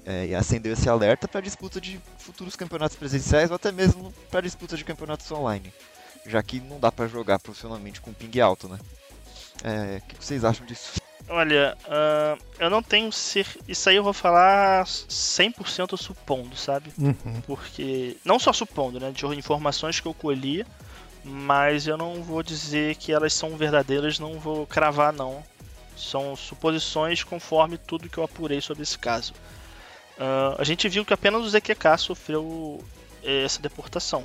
É, e acendeu esse alerta para disputa de futuros campeonatos presenciais ou até mesmo para disputa de campeonatos online, já que não dá para jogar profissionalmente com ping alto, né? É, o que vocês acham disso? Olha, uh, eu não tenho... Cer- isso aí eu vou falar cem por cento supondo, sabe? Uhum. Porque... Não só supondo, né? De informações que eu colhi, mas eu não vou dizer que elas são verdadeiras, não vou cravar, não. São suposições conforme tudo que eu apurei sobre esse caso. Uh, a gente viu que apenas o Z E Q K sofreu essa deportação.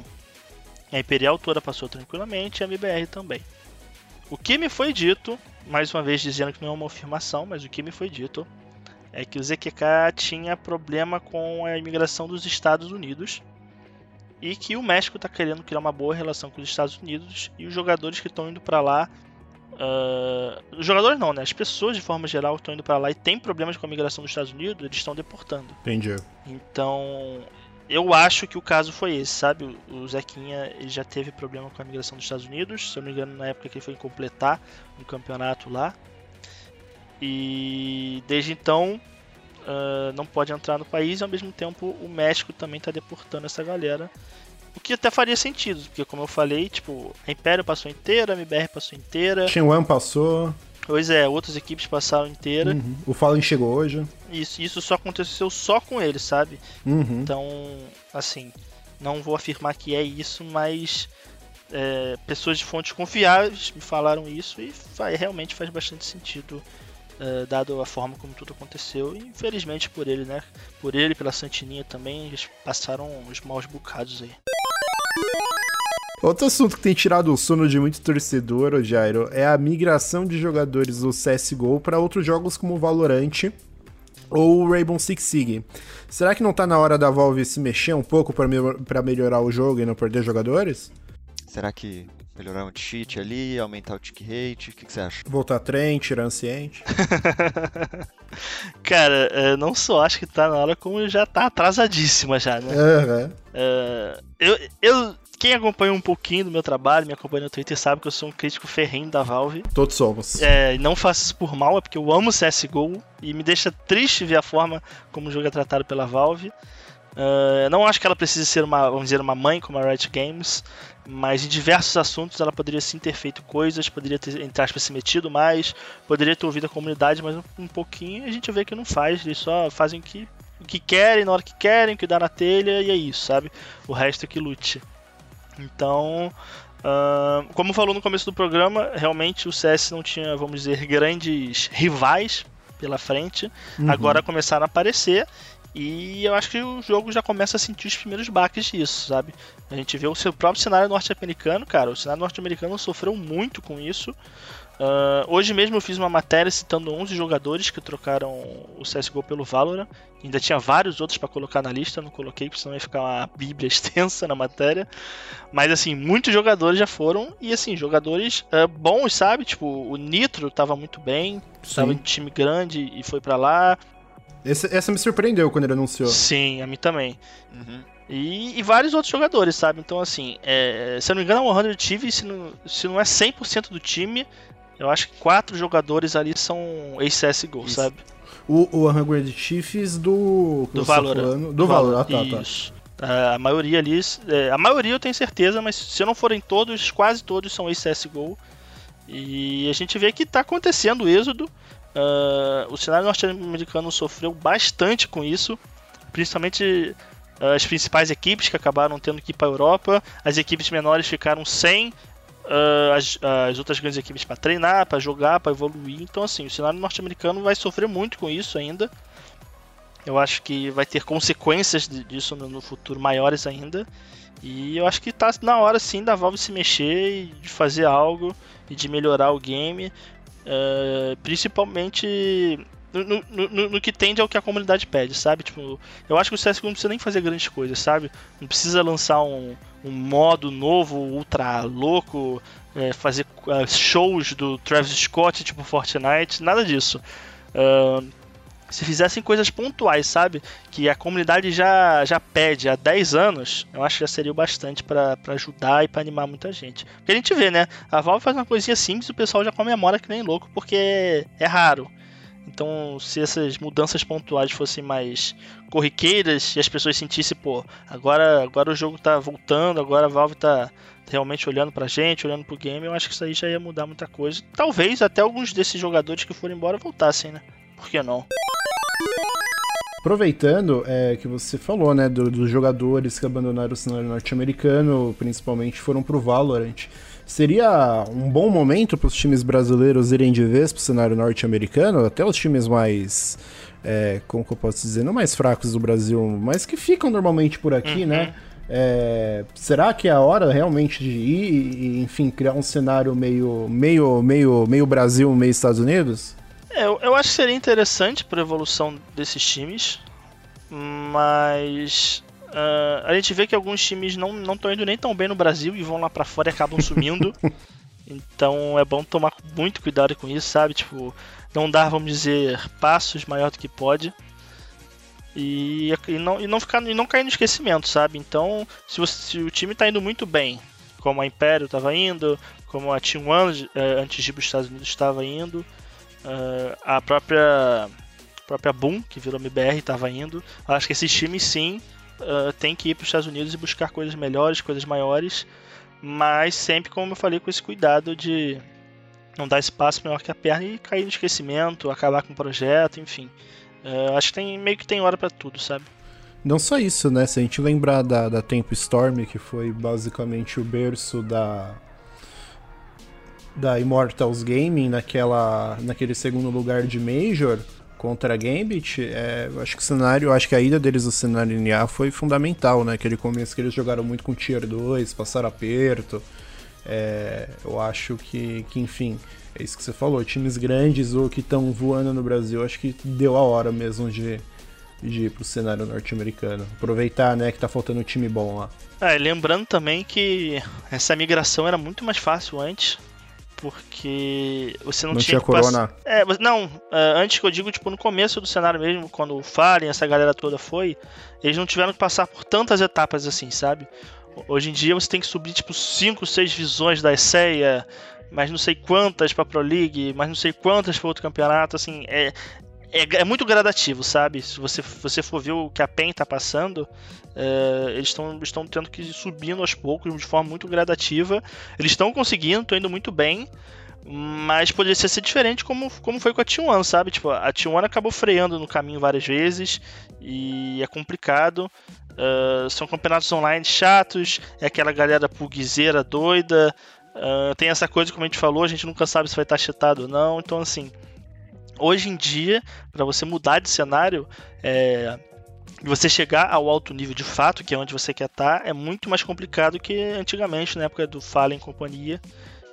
A Imperial toda passou tranquilamente e a M I B R também. O que me foi dito, mais uma vez dizendo que não é uma afirmação, mas o que me foi dito é que o Z E Q K tinha problema com a imigração dos Estados Unidos e que o México está querendo criar uma boa relação com os Estados Unidos e os jogadores que estão indo para lá... Uh, os jogadores não, né? As pessoas de forma geral estão indo pra lá e tem problemas com a migração dos Estados Unidos, eles estão deportando. Entendi. Então, eu acho que o caso foi esse, sabe? O Zequinha ele já teve problema com a migração dos Estados Unidos, se eu não me engano, na época que ele foi completar um campeonato lá. E desde então, uh, não pode entrar no país e ao mesmo tempo o México também tá deportando essa galera. O que até faria sentido, porque como eu falei, tipo, a Império passou inteira, a M B R passou inteira. Shenwan passou. Pois é, outras equipes passaram inteira. Uhum. O Fallen chegou hoje. Isso, isso só aconteceu só com ele, sabe? Uhum. Então, assim, não vou afirmar que é isso, mas é, pessoas de fontes confiáveis me falaram isso e faz, realmente faz bastante sentido, é, dado a forma como tudo aconteceu. E, infelizmente por ele, né? Por ele, pela Santininha também, eles passaram os maus bocados aí. Outro assunto que tem tirado o sono de muito torcedor, ô Jairo, é a migração de jogadores do C S G O para outros jogos como o Valorant ou o Rainbow Six Siege. Será que não tá na hora da Valve se mexer um pouco para me- melhorar o jogo e não perder jogadores? Será que Melhorar um cheat ali, aumentar o tick rate, o que, que você acha? Voltar trem, tirar Ancient. Cara, eu não só acho que tá na hora, como já tá atrasadíssima já, né? Uhum. Uh, eu, eu, quem acompanha um pouquinho do meu trabalho, me acompanha no Twitter, sabe que eu sou um crítico ferrenho da Valve. Todos somos. É, não faço isso por mal, é porque eu amo C S G O e me deixa triste ver a forma como o jogo é tratado pela Valve. Uh, eu não acho que ela precise ser uma, vamos dizer, uma mãe como a Riot Games, mas em diversos assuntos ela poderia sim ter feito coisas, poderia ter, entre aspas, se metido mais, poderia ter ouvido a comunidade mais um, um pouquinho, e a gente vê que não faz, eles só fazem o que, o que querem, na hora que querem, o que dá na telha, e é isso, sabe? O resto é que lute. Então, uh, como falou no começo do programa, realmente o C S não tinha, vamos dizer, grandes rivais pela frente, uhum. Agora começaram a aparecer. E eu acho que o jogo já começa a sentir os primeiros baques disso, sabe? A gente vê o seu próprio cenário norte-americano, cara. O cenário norte-americano sofreu muito com isso. Uh, hoje mesmo eu fiz uma matéria citando onze jogadores que trocaram o C S G O pelo Valorant. Ainda tinha vários outros pra colocar na lista, não coloquei, porque senão ia ficar uma bíblia extensa na matéria. Mas assim, muitos jogadores já foram. E assim, jogadores uh, bons, sabe? Tipo, o Nitro tava muito bem. Sim. Tava em time grande e foi pra lá. Esse, essa me surpreendeu quando ele anunciou. Sim, a mim também. Uhum. E, e vários outros jogadores, sabe? Então, assim, é, se eu não me engano, a cem se não, se não é cem por cento do time, eu acho que quatro jogadores ali são ex-C S G O, sabe? O, o one hundred Chiefs do... Do Valorant. Do Valorant, ah, tá, tá. Isso. A maioria ali... É, a maioria eu tenho certeza, mas se não forem todos, quase todos são ex-C S G O. E a gente vê que tá acontecendo o êxodo. Uh, o cenário norte-americano sofreu bastante com isso, principalmente uh, as principais equipes que acabaram tendo que ir para a Europa, as equipes menores ficaram sem uh, as, as outras grandes equipes para treinar, para jogar, para evoluir. Então assim, o cenário norte-americano vai sofrer muito com isso ainda. Eu acho que vai ter consequências disso no futuro maiores ainda. E eu acho que tá na hora sim da Valve se mexer e de fazer algo e de melhorar o game. Uh, principalmente no, no, no, no que tende ao que a comunidade pede, sabe? Tipo, eu acho que o C S G O não precisa nem fazer grandes coisas, sabe? Não precisa lançar um, um modo novo, ultra louco, é, fazer uh, shows do Travis Scott, tipo Fortnite, nada disso. Uh, se fizessem coisas pontuais, sabe? Que a comunidade já, já pede há dez anos, eu acho que já seria o bastante pra, pra ajudar e pra animar muita gente. Porque a gente vê, né? A Valve faz uma coisinha simples e o pessoal já comemora que nem louco, porque é, é raro. Então, se essas mudanças pontuais fossem mais corriqueiras e as pessoas sentissem, pô, agora, agora o jogo tá voltando, agora a Valve tá realmente olhando pra gente, olhando pro game, eu acho que isso aí já ia mudar muita coisa. Talvez até alguns desses jogadores que foram embora voltassem, né? Por que não? Aproveitando é, que você falou, né, do, dos jogadores que abandonaram o cenário norte-americano, principalmente foram pro Valorant, seria um bom momento para os times brasileiros irem de vez pro cenário norte-americano, até os times mais, é, como que eu posso dizer, não mais fracos do Brasil, mas que ficam normalmente por aqui, uhum. Né? É, será que é a hora realmente de ir e, enfim, criar um cenário meio, meio, meio, meio Brasil, meio Estados Unidos? É, eu acho que seria interessante para a evolução desses times, mas uh, a gente vê que alguns times não estão indo nem tão bem no Brasil e vão lá para fora e acabam sumindo. Então é bom tomar muito cuidado com isso, sabe? Tipo, não dar, vamos dizer, passos maior do que pode e, e, não, e, não, ficar, e não cair no esquecimento, sabe? Então, se, você, se o time está indo muito bem, como a Imperial estava indo, como a Team One eh, antes de ir para os Estados Unidos estava indo... Uh, a própria, própria Boom, que virou M I B R, estava indo. Acho que esses times sim uh, tem que ir para os Estados Unidos e buscar coisas melhores, coisas maiores, mas sempre, como eu falei, com esse cuidado de não dar espaço maior que a perna e cair no esquecimento, acabar com o projeto, enfim. Uh, acho que tem, meio que tem hora para tudo, sabe? Não só isso, né? Se a gente lembrar da, da Tempo Storm, que foi basicamente o berço da... da Immortals Gaming naquela, naquele segundo lugar de Major contra a Gambit, é, acho que o cenário, acho que a ida deles no cenário N A foi fundamental, né? Aquele começo que eles jogaram muito com Tier dois, passaram aperto. É, eu acho que, que, enfim, é isso que você falou, times grandes ou que estão voando no Brasil, acho que deu a hora mesmo de, de ir pro cenário norte-americano. Aproveitar, né, que tá faltando um time bom lá. É, lembrando também que essa migração era muito mais fácil antes, porque você não, não tinha, tinha que corona. Pass... É, não, antes que eu digo, tipo, no começo do cenário mesmo, quando o Fallen, essa galera toda foi, eles não tiveram que passar por tantas etapas assim, sabe? Hoje em dia você tem que subir, tipo, cinco, seis visões da E S E A, mas não sei quantas pra Pro League, mas não sei quantas pra outro campeonato, assim, é... É, é muito gradativo, sabe? Se você, você for ver o que a P E N tá passando, é, eles estão tendo que ir subindo aos poucos, de forma muito gradativa. Eles estão conseguindo, estão indo muito bem, mas poderia ser, ser diferente como, como foi com a T um, sabe? Tipo, a T um acabou freando no caminho várias vezes e é complicado. É, são campeonatos online chatos, é aquela galera pugzeira doida, é, tem essa coisa, como a gente falou, a gente nunca sabe se vai estar cheatado ou não, então assim... Hoje em dia, para você mudar de cenário, é, você chegar ao alto nível de fato, que é onde você quer estar, é muito mais complicado que antigamente, na época do Fallen e companhia.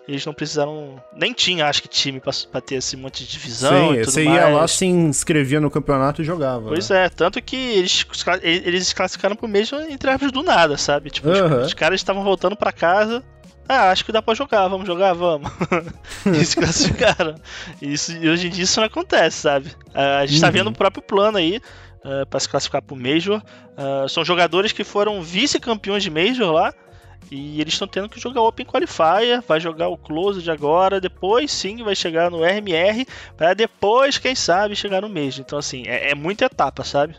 Eles não precisaram... Nem tinha, acho que, time para ter esse monte de divisão. Sim, e tudo você mais. Ia lá, se inscrevia no campeonato e jogava. Pois né? é, tanto que eles eles classificaram pro mesmo entre aspas do nada, sabe? Tipo, uh-huh. os, os caras estavam voltando para casa... Ah, acho que dá pra jogar, vamos jogar, vamos. Eles classificaram. Isso, e hoje em dia isso não acontece, sabe? A gente uhum. tá vendo o próprio plano aí, uh, pra se classificar pro Major. Uh, são jogadores que foram vice-campeões de Major lá, e eles estão tendo que jogar Open Qualifier, vai jogar o Closed agora, depois sim vai chegar no R M R, pra depois, quem sabe, chegar no Major. Então assim, é, é muita etapa, sabe?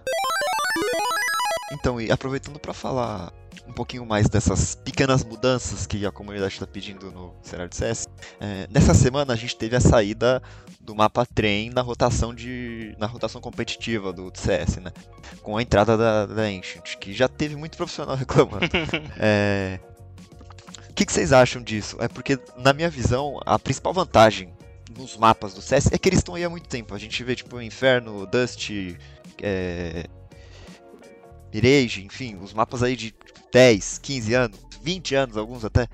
Então, e aproveitando pra falar... um pouquinho mais dessas pequenas mudanças que a comunidade está pedindo no cenário de C S. É, nessa semana a gente teve a saída do mapa trem na rotação, de, na rotação competitiva do C S, né? Com a entrada da, da Ancient, que já teve muito profissional reclamando. É, o que, que vocês acham disso? É porque, na minha visão, a principal vantagem nos mapas do C S é que eles estão aí há muito tempo. A gente vê tipo Inferno, Dust, é, Mirage, enfim, os mapas aí de dez, quinze anos, vinte anos, alguns até,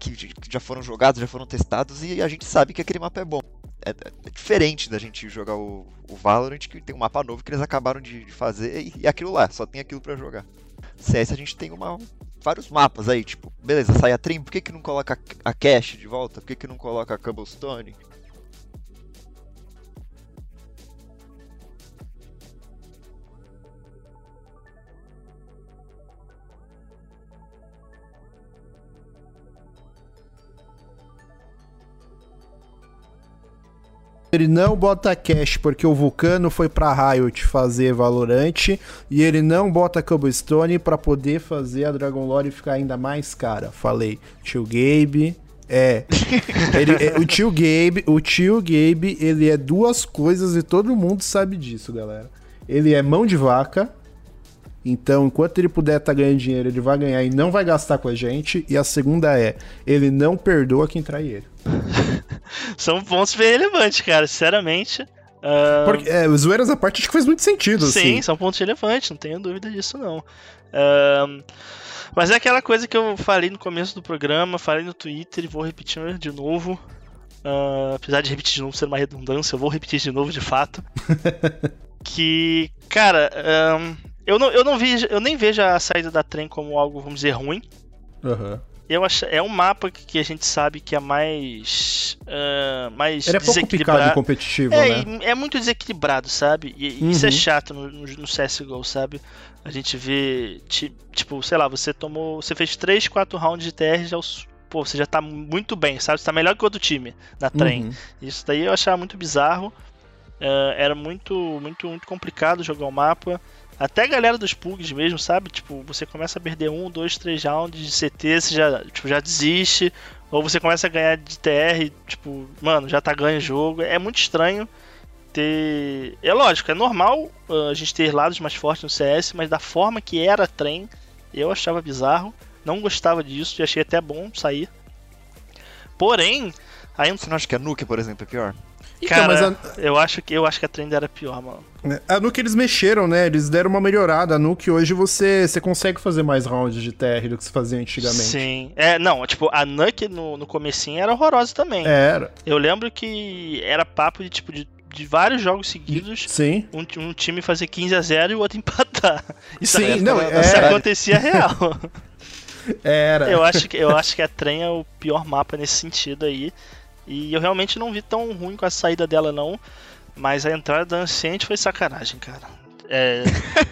que já foram jogados, já foram testados, e a gente sabe que aquele mapa é bom. É, é diferente da gente jogar o, o Valorant, que tem um mapa novo que eles acabaram de, de fazer, e, e aquilo lá, só tem aquilo pra jogar. C S a gente tem uma, vários mapas aí, tipo, beleza, sai a Trim, por que que não coloca a Cache de volta? Por que que não coloca a Cobblestone? Ele não bota Cache porque o Vulcano foi pra Riot fazer Valorant, e ele não bota Cobblestone pra poder fazer a Dragon Lore ficar ainda mais cara. Falei, tio Gabe, é. ele, é o tio Gabe, o tio Gabe, ele é duas coisas e todo mundo sabe disso, galera. Ele é mão de vaca, então enquanto ele puder tá ganhando dinheiro, ele vai ganhar e não vai gastar com a gente. E a segunda é, ele não perdoa quem trai ele. São pontos bem relevantes, cara, sinceramente. Uh... Porque, é, zoeiras à parte, acho que faz muito sentido. Sim, assim. São pontos relevantes, não tenho dúvida disso, não. Uh... Mas é aquela coisa que eu falei no começo do programa, falei no Twitter e vou repetir de novo. Uh... Apesar de repetir de novo ser uma redundância, eu vou repetir de novo de fato. Que, cara, um... eu, não, eu, não vejo, eu nem vejo a saída da Trem como algo, vamos dizer, ruim. Aham. Uhum. Eu acho, é um mapa que a gente sabe que é mais uh, mais Ele é pouco picado e competitivo, é, né? É muito desequilibrado, sabe? E uhum. isso é chato no, no C S G O, sabe? A gente vê, tipo, sei lá, você tomou, você fez três, quatro rounds de T R, já, pô, você já tá muito bem, sabe? Você tá melhor que o outro time na Trem. Uhum. Isso daí eu achava muito bizarro. Uh, era muito, muito, muito complicado jogar o mapa. Até a galera dos pugs mesmo, sabe? Tipo, você começa a perder um, dois, três rounds de C T, você já, tipo, já desiste. Ou você começa a ganhar de T R, tipo, mano, já tá ganho o jogo. É muito estranho ter... É lógico, é normal uh, a gente ter lados mais fortes no C S, mas da forma que era a Trem, eu achava bizarro. Não gostava disso e achei até bom sair. Porém... Aí... Você não acha que a Nuke, por exemplo, é pior? Cara, então, mas a... eu, acho que, eu acho que a trend era pior, mano. A Nuke eles mexeram, né? Eles deram uma melhorada. A Nuke hoje você, você consegue fazer mais rounds de T R do que se fazia antigamente. Sim. É, não, tipo, a Nuke no, no comecinho era horrorosa também. É, era. Eu lembro que era papo de tipo de, de vários jogos seguidos, sim. Um, um time fazer quinze a zero e o outro empatar. Isso, sim, não, era, isso acontecia real. Era. Eu acho que, eu acho que a Trem é o pior mapa nesse sentido aí. E eu realmente não vi tão ruim com a saída dela, não. Mas a entrada da Ancient foi sacanagem, cara. É,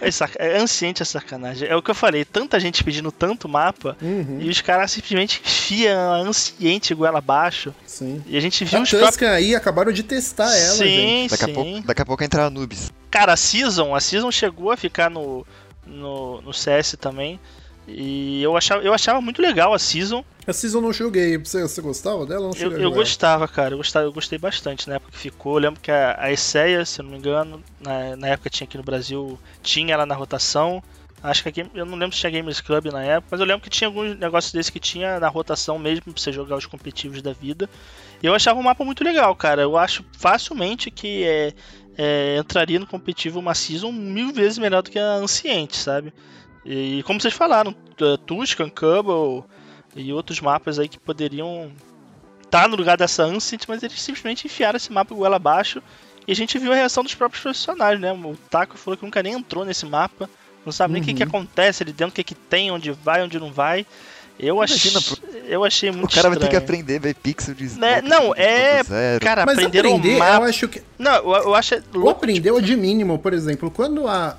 é, saca... é Ancient é sacanagem. É o que eu falei, tanta gente pedindo tanto mapa, uhum. E os caras simplesmente enfiam a Ancient goela abaixo. Sim. E a gente viu a os Tusk próprios... aí acabaram de testar ela, sim, gente. Daqui, sim. A pouco, daqui a pouco entra a Nubes. Cara, a Season, a Season chegou a ficar no, no, no C S também. E eu achava, eu achava muito legal a Season. A Season eu não joguei. Você, você gostava dela? Não, eu, eu gostava, cara. Eu, gostava, eu gostei bastante na época que ficou. Eu lembro que a, a Eceia, se eu não me engano, na, na época tinha aqui no Brasil, tinha ela na rotação. Acho que a Game, eu não lembro se tinha Gamers Club na época, mas eu lembro que tinha alguns negócios desses que tinha na rotação mesmo, pra você jogar os competitivos da vida. E eu achava um mapa muito legal, cara. Eu acho facilmente que é, é, entraria no competitivo uma Season mil vezes melhor do que a Ancient, sabe? E como vocês falaram, Tuscan, Cubble e outros mapas aí que poderiam estar no lugar dessa Ancient, mas eles simplesmente enfiaram esse mapa goela abaixo. E a gente viu a reação dos próprios profissionais, né? O Taco falou que nunca nem entrou nesse mapa, não sabe uhum. nem o que, que acontece ali dentro, o que, que tem, onde vai, onde não vai. Eu achei, eu achei muito estranho. O cara estranho. Vai ter que aprender, ver pixel de... Né? Não, é... Cara, mas aprenderam aprender, o mapa... Eu acho que... Não, eu, eu acho louco. Aprendeu de mínimo, por exemplo. Quando a,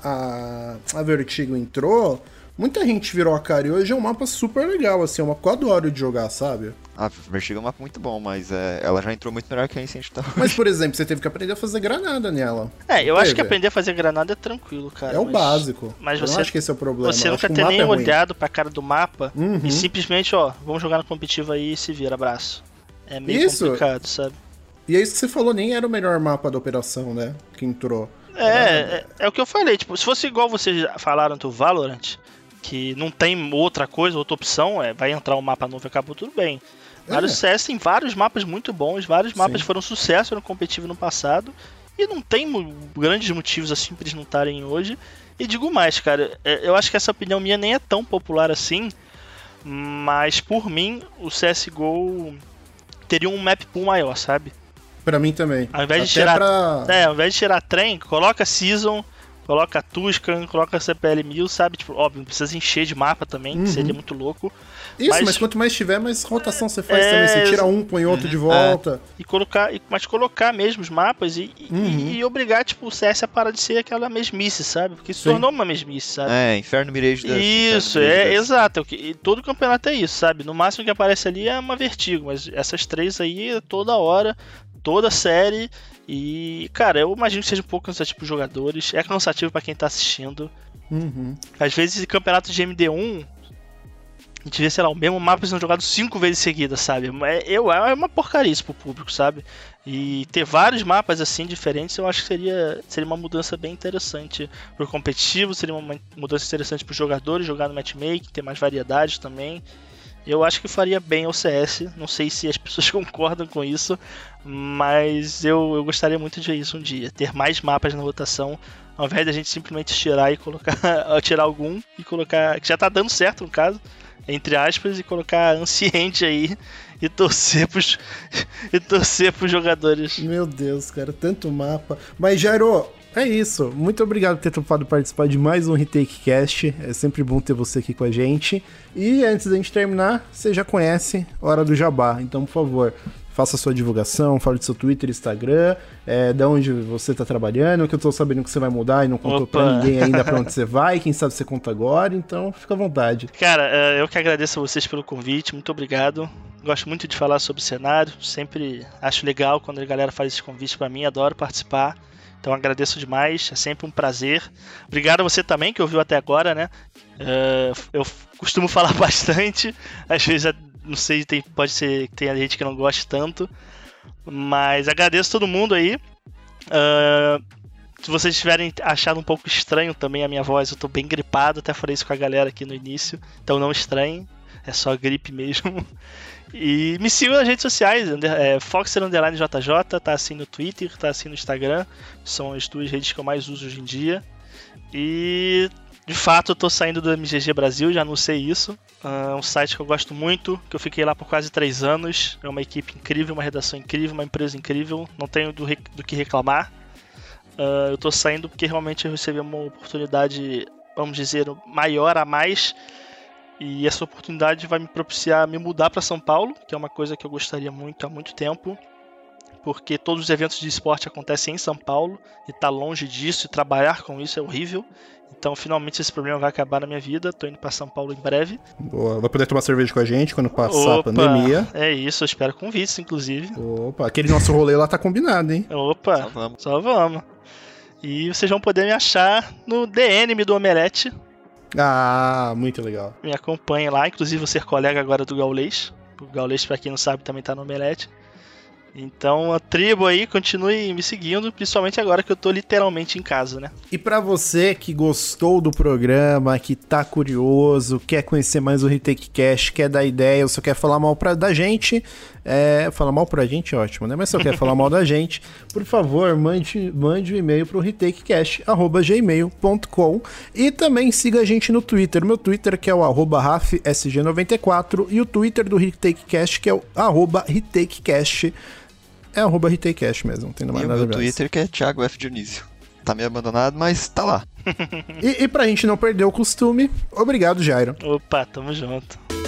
a, a Vertigo entrou, muita gente virou a cara. E hoje é um mapa super legal, assim. É um mapa que eu adoro de jogar, sabe? A Vertigo é um mapa muito bom, mas é, ela já entrou muito melhor que a Ancient. Mas, por exemplo, você teve que aprender a fazer granada nela. É, eu Não acho que ver. aprender a fazer granada é tranquilo, cara. É o mas, básico. Mas você, eu não acho que esse é o problema. Você nunca tem nem é olhado pra cara do mapa uhum. e simplesmente, ó, vamos jogar no competitivo aí e se vira, abraço. É meio isso. complicado, sabe? E é isso que você falou, nem era o melhor mapa da operação, né? Que entrou. É, é, é o que eu falei. Tipo, se fosse igual vocês falaram do Valorant, que não tem outra coisa, outra opção, é, vai entrar um mapa novo e acabou, tudo bem. Mas o C S tem vários mapas muito bons, vários mapas Sim. foram sucesso no competitivo no passado, e não tem grandes motivos assim pra eles não estarem hoje. E digo mais, cara, eu acho que essa opinião minha nem é tão popular assim, mas por mim, o C S G O teria um map pool maior, sabe? Pra mim também. Ao invés, de tirar, pra... é, ao invés de tirar trem, coloca Season, coloca Tuscan, coloca C P L mil, sabe? Tipo, óbvio, não precisa encher de mapa também, uhum. que seria muito louco. Isso, mas, mas quanto mais tiver, mais rotação você faz é, também. Você tira um, põe outro é, de volta. É. E colocar, mas colocar mesmo os mapas e, uhum. e obrigar, tipo, o C S a parar de ser aquela mesmice, sabe? Porque se Sim. tornou uma mesmice, sabe? É, Inferno Mirage da... Isso, Inferno Mirage é, das... exato. E todo campeonato é isso, sabe? No máximo que aparece ali é uma Vertigo, mas essas três aí é toda hora, toda série. E, cara, eu imagino que seja um pouco cansativo para os jogadores, é cansativo para quem tá assistindo. Uhum. Às vezes, em campeonato de M D um, a gente vê, sei lá, o mesmo mapa sendo jogado cinco vezes seguidas, sabe? É, é uma porcaria isso pro público, sabe? E ter vários mapas assim diferentes, eu acho que seria, seria uma mudança bem interessante pro competitivo, seria uma mudança interessante pros jogadores, jogar no matchmaking, ter mais variedade também. Eu acho que faria bem ao C S, não sei se as pessoas concordam com isso, mas eu, eu gostaria muito de ver isso um dia, ter mais mapas na rotação, ao invés da gente simplesmente tirar e colocar, tirar algum e colocar, que já tá dando certo no caso, entre aspas, e colocar Ancient aí e torcer pros, e torcer pros jogadores. Meu Deus, cara, tanto mapa. Mas Jairo, é isso, muito obrigado por ter topado participar de mais um RetakeCast, é sempre bom ter você aqui com a gente. E antes da gente terminar, você já conhece Hora do Jabá, então por favor, faça a sua divulgação, fale do seu Twitter, Instagram, é, de onde você tá trabalhando, que eu tô sabendo que você vai mudar e não contou Opa. pra ninguém ainda pra onde você vai, quem sabe você conta agora, então fica à vontade. Cara, eu que agradeço a vocês pelo convite, muito obrigado. Gosto muito de falar sobre o cenário, sempre acho legal quando a galera faz esse convite pra mim, adoro participar. Então agradeço demais, é sempre um prazer. Obrigado a você também que ouviu até agora, né? Uh, eu costumo falar bastante, às vezes não sei, tem, pode ser que tenha gente que não goste tanto, mas agradeço todo mundo aí. Uh, se vocês tiverem achado um pouco estranho também a minha voz, eu tô bem gripado, até falei isso com a galera aqui no início, então não estranhem, é só gripe mesmo. E me sigam nas redes sociais, é, Foxer_JJ, tá assim no Twitter, tá assim no Instagram, são as duas redes que eu mais uso hoje em dia. E de fato eu tô saindo do M G G Brasil, já anunciei isso. É um site que eu gosto muito, que eu fiquei lá por quase três anos, é uma equipe incrível, uma redação incrível, uma empresa incrível, não tenho do, do que reclamar. Uh, eu tô saindo porque realmente eu recebi uma oportunidade, vamos dizer, maior a mais. E essa oportunidade vai me propiciar me mudar para São Paulo, que é uma coisa que eu gostaria muito há muito tempo, porque todos os eventos de esporte acontecem em São Paulo, e tá longe disso, e trabalhar com isso é horrível. Então, finalmente, esse problema vai acabar na minha vida. Tô indo para São Paulo em breve. Boa. Vai poder tomar cerveja com a gente quando passar Opa, a pandemia. É isso, eu espero convites, inclusive. Opa, aquele nosso rolê lá tá combinado, hein? Opa, só vamos. Só vamos. E vocês vão poder me achar no D N M do Omelete. Ah, muito legal. Me acompanhe lá, inclusive você é colega agora do Gaulês. O Gaulês, pra quem não sabe, também tá no Omelete. Então a tribo aí, continue me seguindo, principalmente agora que eu tô literalmente em casa, né? E pra você que gostou do programa, que tá curioso, quer conhecer mais o Retake Cache, quer dar ideia, ou só quer falar mal pra, da gente, é, falar mal pra gente é ótimo, né? Mas só quer falar mal da gente, por favor, mande, mande um e-mail pro retake cache arroba gmail ponto com e também siga a gente no Twitter. Meu Twitter que é o arroba raf s g nove quatro e o Twitter do Retake Cache que é o arroba RetakeCast. É arroba RetakeCast mesmo, não tem mais e nada a ver. Meu Twitter que é Thiago F. Dionísio. Tá meio abandonado, mas tá lá. e, e pra gente não perder o costume, obrigado, Jairo. Opa, tamo junto.